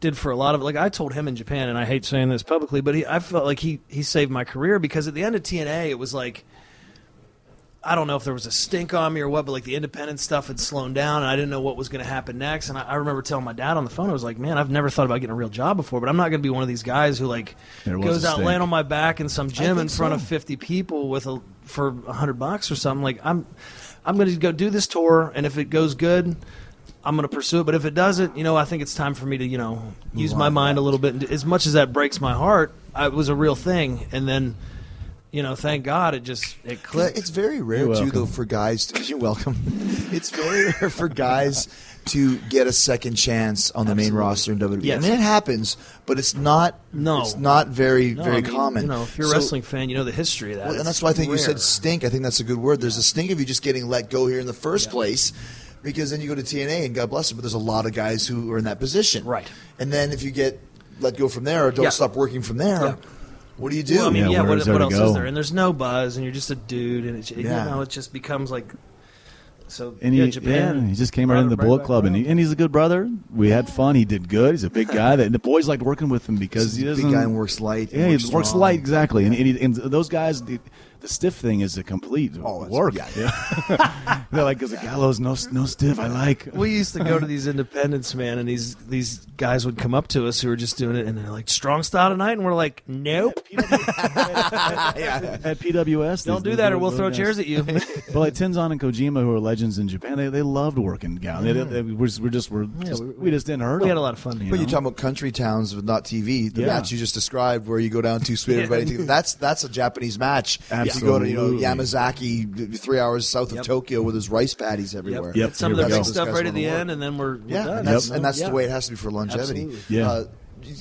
did for a lot of it. Like I told him in Japan, and I hate saying this publicly, but he, I felt like he he saved my career because at the end of T N A, it was like, I don't know if there was a stink on me or what, but like the independent stuff had slowed down, and I didn't know what was going to happen next. And I, I remember telling my dad on the phone, I was like, man, I've never thought about getting a real job before, but I'm not going to be one of these guys who like goes out laying on my back in some gym in front so. of fifty people with a for a hundred bucks or something. Like I'm I'm going to go do this tour, and if it goes good, I'm going to pursue it. But if it doesn't, you know, I think it's time for me to, you know, use my mind a little bit. And as much as that breaks my heart, I, it was a real thing. And then, you know, thank God it just it clicked. It's very rare too, though, for guys. To, you're welcome. It's very rare for guys to get a second chance on the Absolutely. main roster in W W E. Yes. I mean, it happens, but it's not. No, it's not very no, very I mean, common. You know, if you're a so, wrestling fan, you know the history of that. Well, and that's why I think rare. you said stink. I think that's a good word. There's a stink of you just getting let go here in the first yeah. place. Because then you go to T N A, and God bless them, but there's a lot of guys who are in that position. Right. And then if you get let go from there or don't yeah. stop working from there. Yeah. What do you do? Well, I mean, yeah, yeah what, what else go? is there? And there's no buzz, and you're just a dude, and it, yeah. you know, it just becomes like so. And yeah, he, Japan. Yeah, he just came right into the right Bullet right Club, and, he, and he's a good brother. We had fun. He did good. He's a big guy. That the boys liked working with him because he's he doesn't. Big guy and works light. Yeah, he works, works light exactly. And, and, he, and those guys. They, the stiff thing is a complete oh, work. Yeah, yeah. They're like, because the Gallows, no, no stiff, I like. We used to go to these independents, man, and these these guys would come up to us who were just doing it, and they're like, strong style tonight? And we're like, nope. At P W S. Don't do that or we'll throw chairs at you. But like Tenzan and Kojima, who are legends in Japan, they, they loved working Gallows. We're just, we just didn't hurt them. We had a lot of fun. But you're talking about country towns with not T V. The match you just described where you go down two speed, everybody, that's that's a Japanese match. Absolutely. You go to, you know, Yamazaki, three hours south of yep. Tokyo with his rice paddies everywhere. Yep. Yep. Some of the big stuff right at the end, and then we're, we're yeah, done. And that's, yep. and that's yep. the way it has to be for longevity. Absolutely. Yeah. Uh,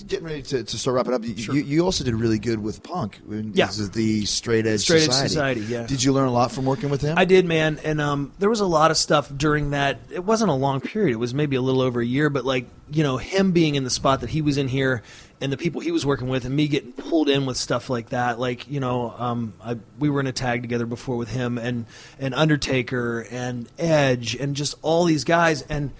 getting ready to, to start wrapping up, you, sure. you, you also did really good with Punk. I mean, yeah. This is the Straight Edge Straight Society. Society yeah. Did you learn a lot from working with him? I did, man. And um, there was a lot of stuff during that. It wasn't a long period. It was maybe a little over a year. But, like, you know, him being in the spot that he was in here and the people he was working with and me getting pulled in with stuff like that. Like, you know, um, I, we were in a tag together before with him and, and Undertaker and Edge and just all these guys. And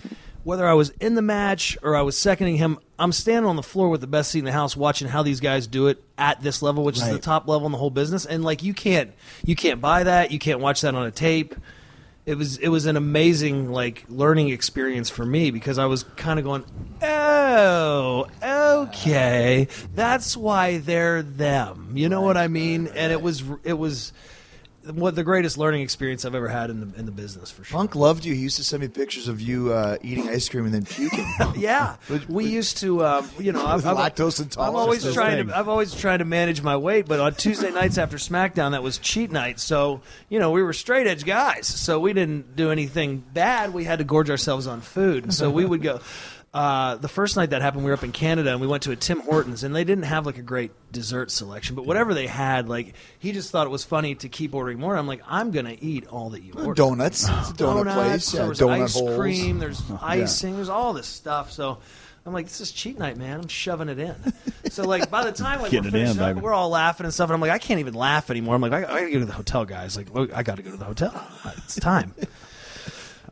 whether I was in the match or I was seconding him, I'm standing on the floor with the best seat in the house watching how these guys do it at this level, which right. is the top level in the whole business. And, like, you can't you can't buy that. You can't watch that on a tape. It was it was an amazing, like, learning experience for me because I was kind of going, oh, okay, that's why they're them. You know right, what I mean? Right, right. And it was it was – what the greatest learning experience I've ever had in the in the business, for sure. Punk loved you. He used to send me pictures of you uh, eating ice cream and then puking. Yeah, we used to, um, you know, I've, lactose intolerance. I'm always trying things. to, I've always tried to manage my weight, but on Tuesday nights after SmackDown, that was cheat night. So, you know, we were straight edge guys, so we didn't do anything bad. We had to gorge ourselves on food, and so we would go. Uh, the first night that happened, we were up in Canada, and we went to a Tim Hortons, and they didn't have, like, a great dessert selection. But whatever they had, like, he just thought it was funny to keep ordering more. I'm like, I'm going to eat all that you ordered. Donuts. It's a donut Donuts, place. There was donut ice holes. cream. There's icing. Yeah. There's all this stuff. So I'm like, this is cheat night, man. I'm shoving it in. So, like, by the time, like, we're finished up, we're all laughing and stuff, and I'm like, I can't even laugh anymore. I'm like, I got to go to the hotel, guys. Like, look, I got to go to the hotel. It's time.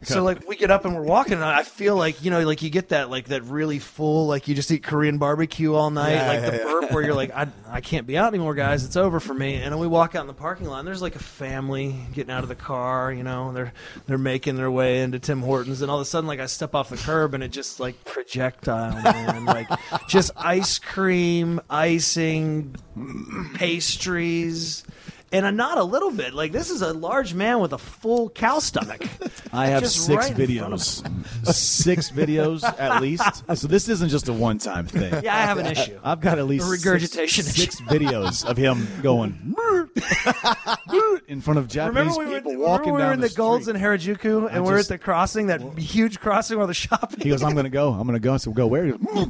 So, like, we get up and we're walking, and I feel like, you know, like, you get that, like, that really full, like, you just eat Korean barbecue all night, yeah, like, yeah, the burp yeah. where you're like, I, I can't be out anymore, guys. It's over for me. And then we walk out in the parking lot, and there's, like, a family getting out of the car, you know, and they're, they're making their way into Tim Hortons. And all of a sudden, like, I step off the curb, and it just, like, projectile, man. Like, just ice cream, icing, pastries. And not a little bit. Like, this is a large man with a full cow stomach. I have six right videos. Six videos at least. So this isn't just a one-time thing. Yeah, I have an issue. I've got at least regurgitation six, six videos of him going in front of Japanese remember we people were, walking remember we were down in the, the Golds in Harajuku, and just, we're at the crossing, that well, huge crossing where the shop is. He goes, I'm going to go. I'm going to go. I said, go where? He goes,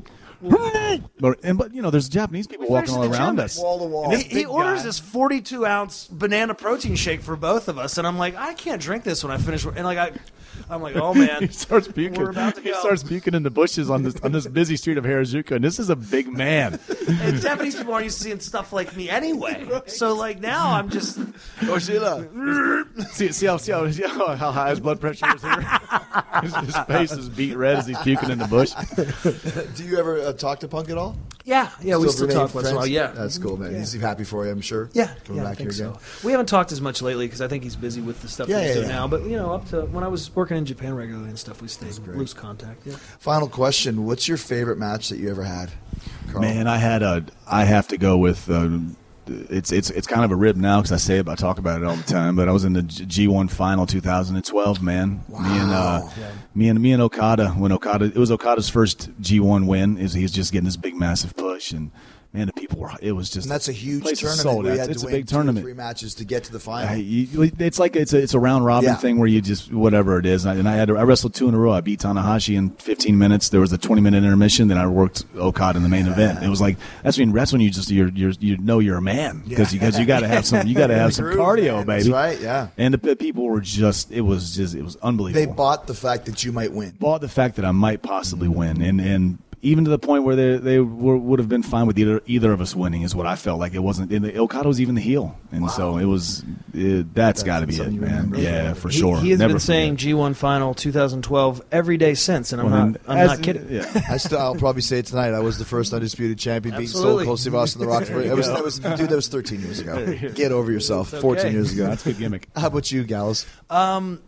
But, and, but, you know, there's Japanese people we walking all around us. Wall to wall. He, he orders guy. this forty-two ounce banana protein shake for both of us, and I'm like, I can't drink this when I finish. And like, I, I'm like, oh, man. He starts puking. We're about to go. He starts puking in the bushes on this on this busy street of Harajuku, and this is a big man. And Japanese people aren't used to seeing stuff like me anyway. Right. So, like, now I'm just. see, see, how, see, how, see how, how high his blood pressure is here? his, his face is beat red as he's puking in the bush. Do you ever. Uh, talk to Punk at all? Yeah, yeah, still we still talk once in a while. Yeah, that's cool, man. Yeah. He's happy for you, I'm sure. Yeah, coming yeah, back I think here again. So. We haven't talked as much lately because I think he's busy with the stuff yeah, he's yeah, doing yeah. now. But you know, up to when I was working in Japan regularly and stuff, we stayed in loose contact. Yeah. Final question: what's your favorite match that you ever had, Carl? Man, I had a. I have to go with. Um, It's it's it's kind of a rib now because I say it, but I talk about it all the time. But I was in the G one final two thousand twelve, man. Wow. Me and uh, yeah. me and me and Okada when Okada it was Okada's first G one win. Is he's just getting this big massive push and. Man, the people were. It was just. And that's a huge tournament. We had it's to a win big tournament. Three matches to get to the final. I, you, it's like it's a it's a round robin yeah. thing where you just whatever it is. And I, and I had to, I wrestled two in a row. I beat Tanahashi in fifteen minutes. There was a twenty minute intermission. Then I worked Okada in the main yeah. event. It was like that's when that's when you just you're, you're you know you're a man because yeah. you, you got to have some you got to have some groove, cardio, man. Baby. That's right. Yeah. And the, the people were just. It was just. It was unbelievable. They bought the fact that you might win. Bought the fact that I might possibly win. And and. even to the point where they they were, would have been fine with either either of us winning, is what I felt like. It wasn't. And Okada was even the heel, and wow. so it was. It, that's, that's got to be it, man. Yeah, for he, sure. He has Never been saying forget. G one Final twenty twelve every day since, and I'm well, not. I'm as, not kidding. Yeah. I still, I'll probably say it tonight. I was the first undisputed champion, being Absolutely. so close to us in the Rocks. It was, that was, dude, that was thirteen years ago. Get over yourself. Okay. fourteen years ago. That's a good gimmick. How about you, Gallows? Um,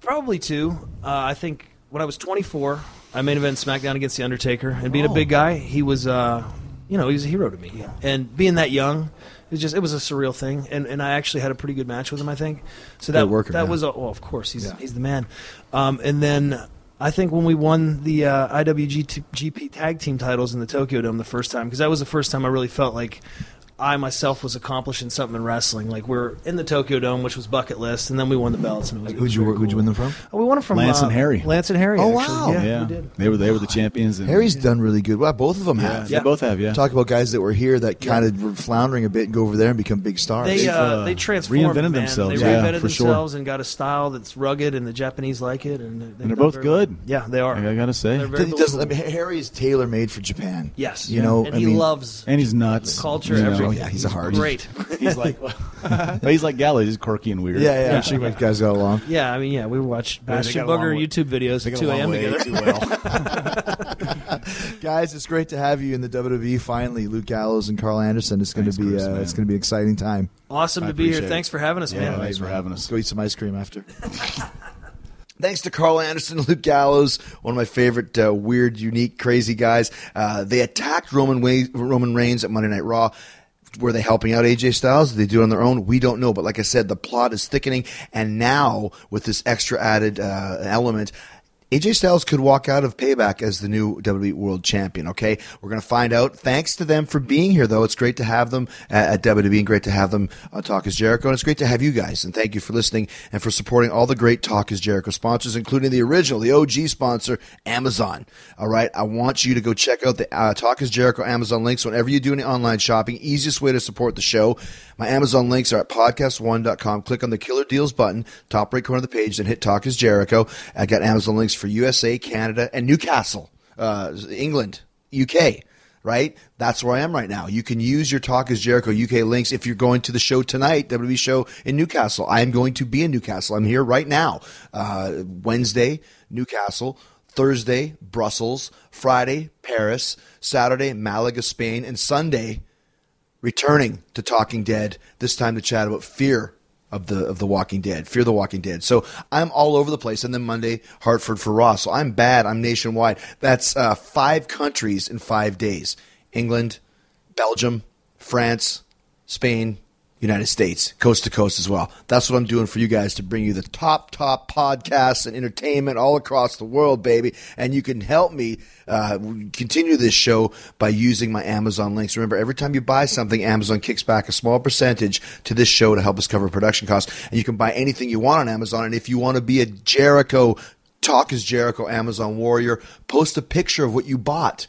probably two. Uh, I think when I was twenty-four. I main event SmackDown against The Undertaker, and being oh. a big guy, he was, uh, you know, he was a hero to me. Yeah. And being that young, it was just it was a surreal thing. And, and I actually had a pretty good match with him, I think. So that worker, that man. was a, well, of course, he's yeah. he's the man. Um, and then I think when we won the uh, I W G P Tag Team titles in the Tokyo Dome the first time, because that was the first time I really felt like I myself was accomplishing something in wrestling. Like, we're in the Tokyo Dome, which was bucket list, and then we won the belts. And it was, it was who'd you, cool. who'd you win them from? Oh, we won them from Lance uh, and Harry. Lance and Harry. Oh actually. wow, yeah, yeah. We did. They were they were the champions. And Harry's yeah. done really good. Wow, both of them yeah. have. Yeah. They both have. Yeah. Talk about guys that were here that kind yeah. of floundering a bit and go over there and become big stars. They uh, uh, they transformed. Reinvented man. themselves. They reinvented yeah, for themselves sure. and got a style that's rugged, and the Japanese like it, and, they and they're both good. Well. Yeah, they are. I gotta say, does, I mean, Harry's tailor made for Japan. Yes, you know, and he loves and he's nuts culture. Oh yeah, he's a hard. Great. He's like, but he's like Gallows. He's quirky and weird. Yeah, yeah. I'm sure you guys got along. Yeah, I mean, yeah, we watched Bastion Booger YouTube videos at two a.m. together. Too well. Guys, it's great to have you in the W W E. Finally, Luke Gallows and Carl Anderson. It's going to be Chris, uh, it's going to be an exciting time. Awesome I to be here. It. Thanks for having us, yeah, man. Thanks for having us. Let's go eat some ice cream after. Thanks to Carl Anderson, Luke Gallows, one of my favorite uh, weird, unique, crazy guys. Uh, they attacked Roman Way- Roman Reigns at Monday Night Raw. Were they helping out A J Styles? Did they do it on their own? We don't know. But like I said, the plot is thickening. And now with this extra added uh, element, A J Styles could walk out of Payback as the new W W E World Champion, okay? We're going to find out. Thanks to them for being here, though. It's great to have them at W W E and great to have them on Talk is Jericho. And it's great to have you guys. And thank you for listening and for supporting all the great Talk is Jericho sponsors, including the original, the O G sponsor, Amazon. All right? I want you to go check out the uh, Talk is Jericho Amazon links whenever you do any online shopping. Easiest way to support the show. My Amazon links are at podcast one dot com. Click on the Killer Deals button, top right corner of the page, then hit Talk is Jericho. I got Amazon links for U S A, Canada, and Newcastle, uh, England, U K, right? That's where I am right now. You can use your Talk is Jericho U K links if you're going to the show tonight, W W E show in Newcastle. I am going to be in Newcastle. I'm here right now. Uh, Wednesday, Newcastle. Thursday, Brussels. Friday, Paris. Saturday, Malaga, Spain. And Sunday, returning to Talking Dead, this time to chat about fear of the of the Walking Dead, Fear the Walking Dead. So I'm all over the place. And then Monday, Hartford for Raw. So I'm bad. I'm nationwide. That's uh, five countries in five days. England, Belgium, France, Spain, United States, coast to coast as well. That's what I'm doing for you guys to bring you the top, top podcasts and entertainment all across the world, baby. And you can help me uh, continue this show by using my Amazon links. Remember, every time you buy something, Amazon kicks back a small percentage to this show to help us cover production costs. And you can buy anything you want on Amazon. And if you want to be a Jericho, Talk is Jericho Amazon warrior, post a picture of what you bought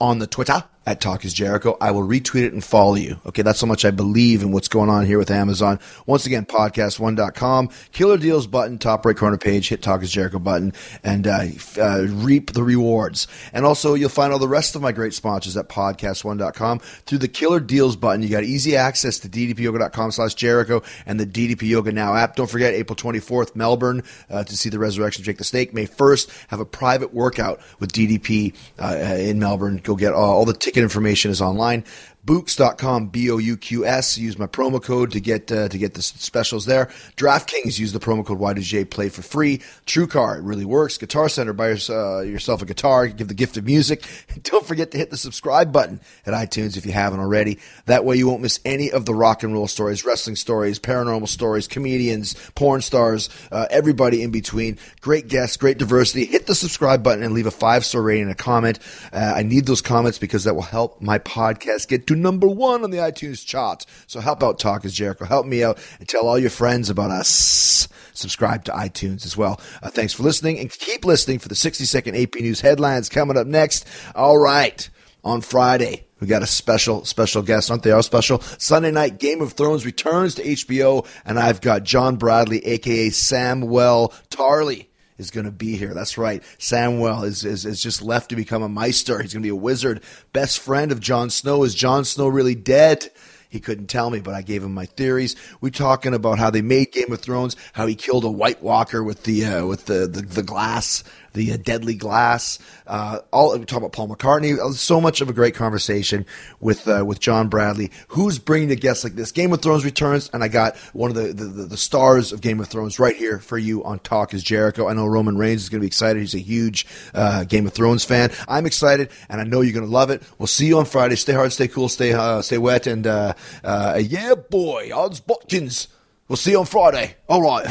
on the Twitter at Talk is Jericho. I will retweet it and follow you. Okay, that's how much I believe in what's going on here with Amazon. Once again, podcast one dot com, Killer Deals button, top right corner page, hit Talk is Jericho button, and uh, uh, reap the rewards. And also, you'll find all the rest of my great sponsors at podcast one dot com. Through the Killer Deals button, you got easy access to d d p yoga dot com slash Jericho and the D D P Yoga Now app. Don't forget, April twenty-fourth, Melbourne, uh, to see the resurrection of Jake the Snake. May first, have a private workout with D D P uh, in Melbourne. Go get all, all the tickets. Information is online. Books dot com, B O U Q S. Use my promo code to get uh, to get the specials there. DraftKings, use the promo code Y D J. Play for free. TrueCar, it really works. Guitar Center, buy your, uh, yourself a guitar. Give the gift of music. And don't forget to hit the subscribe button at iTunes if you haven't already. That way you won't miss any of the rock and roll stories, wrestling stories, paranormal stories, comedians, porn stars, uh, everybody in between. Great guests, great diversity. Hit the subscribe button and leave a five-star rating and a comment. Uh, I need those comments because that will help my podcast get to number one on the iTunes charts. So help out Talk is Jericho. Help me out and tell all your friends about us. Subscribe to iTunes as well. Uh, thanks for listening and keep listening for the sixty second A P News headlines coming up next. All right. On Friday, we got a special, special guest. Aren't they all special? Sunday night, Game of Thrones returns to H B O, and I've got John Bradley, a k a. Samwell Tarly, is going to be here. That's right. Samwell is, is, is just left to become a Meister. He's going to be a wizard. Best friend of Jon Snow. Is Jon Snow really dead? He couldn't tell me, but I gave him my theories. We're talking about how they made Game of Thrones, how he killed a White Walker with the uh, with the, the, the glass, the uh, deadly glass. Uh, all we talk about Paul McCartney. So much of a great conversation with uh, with John Bradley, who's bringing a guest like this. Game of Thrones returns, and I got one of the, the, the stars of Game of Thrones right here for you on Talk is Jericho. I know Roman Reigns is going to be excited. He's a huge uh, Game of Thrones fan. I'm excited, and I know you're going to love it. We'll see you on Friday. Stay hard, stay cool, stay uh, stay wet, and uh, uh, yeah, boy, odds bodkins. We'll see you on Friday. All right.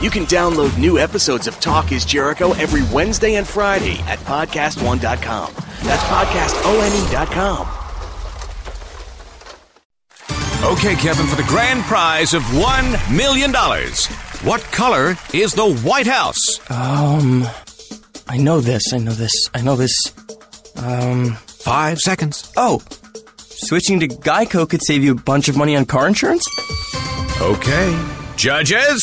You can download new episodes of Talk is Jericho every Wednesday and Friday at podcast one dot com. That's podcast one dot com. Okay, Kevin, for the grand prize of one million dollars, what color is the White House? Um, I know this, I know this, I know this. Um... Five seconds. Oh, switching to Geico could save you a bunch of money on car insurance? Okay. Judges?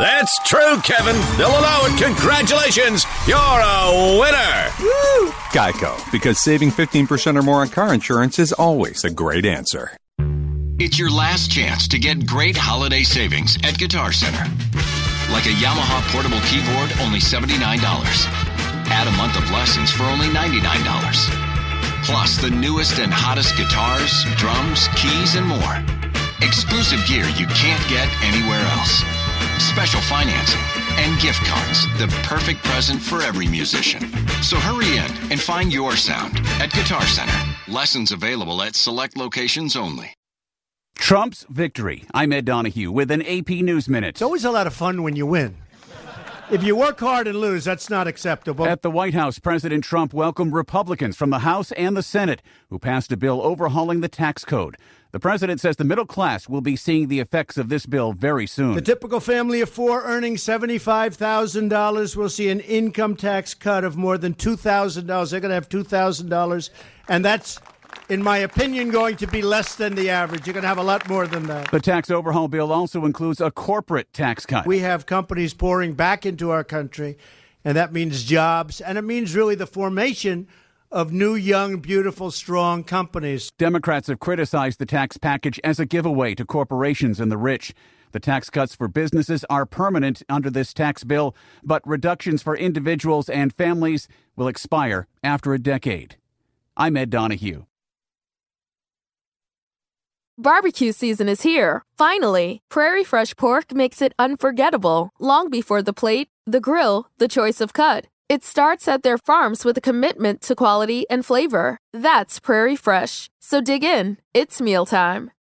That's true, Kevin. They'll allow it. Congratulations. You're a winner. Woo! Geico, because saving fifteen percent or more on car insurance is always a great answer. It's your last chance to get great holiday savings at Guitar Center. Like a Yamaha portable keyboard, only seventy-nine dollars. Add a month of lessons for only ninety-nine dollars. Plus the newest and hottest guitars, drums, keys, and more. Exclusive gear you can't get anywhere else. Special financing and gift cards, the perfect present for every musician. So hurry in and find your sound at Guitar Center. Lessons available at select locations only. Trump's victory. I'm Ed Donahue with an A P News Minute. It's always a lot of fun when you win. If you work hard and lose, that's not acceptable. At the White House, President Trump welcomed Republicans from the House and the Senate who passed a bill overhauling the tax code. The president says the middle class will be seeing the effects of this bill very soon. The typical family of four earning seventy-five thousand dollars will see an income tax cut of more than two thousand dollars. They're going to have two thousand dollars, and that's, in my opinion, going to be less than the average. You're going to have a lot more than that. The tax overhaul bill also includes a corporate tax cut. We have companies pouring back into our country, and that means jobs, and it means really the formation of new, young, beautiful, strong companies. Democrats have criticized the tax package as a giveaway to corporations and the rich. The tax cuts for businesses are permanent under this tax bill, but reductions for individuals and families will expire after a decade. I'm Ed Donahue. Barbecue season is here, finally. Prairie Fresh Pork makes it unforgettable, long before the plate, the grill, the choice of cut. It starts at their farms with a commitment to quality and flavor. That's Prairie Fresh. So dig in. It's mealtime.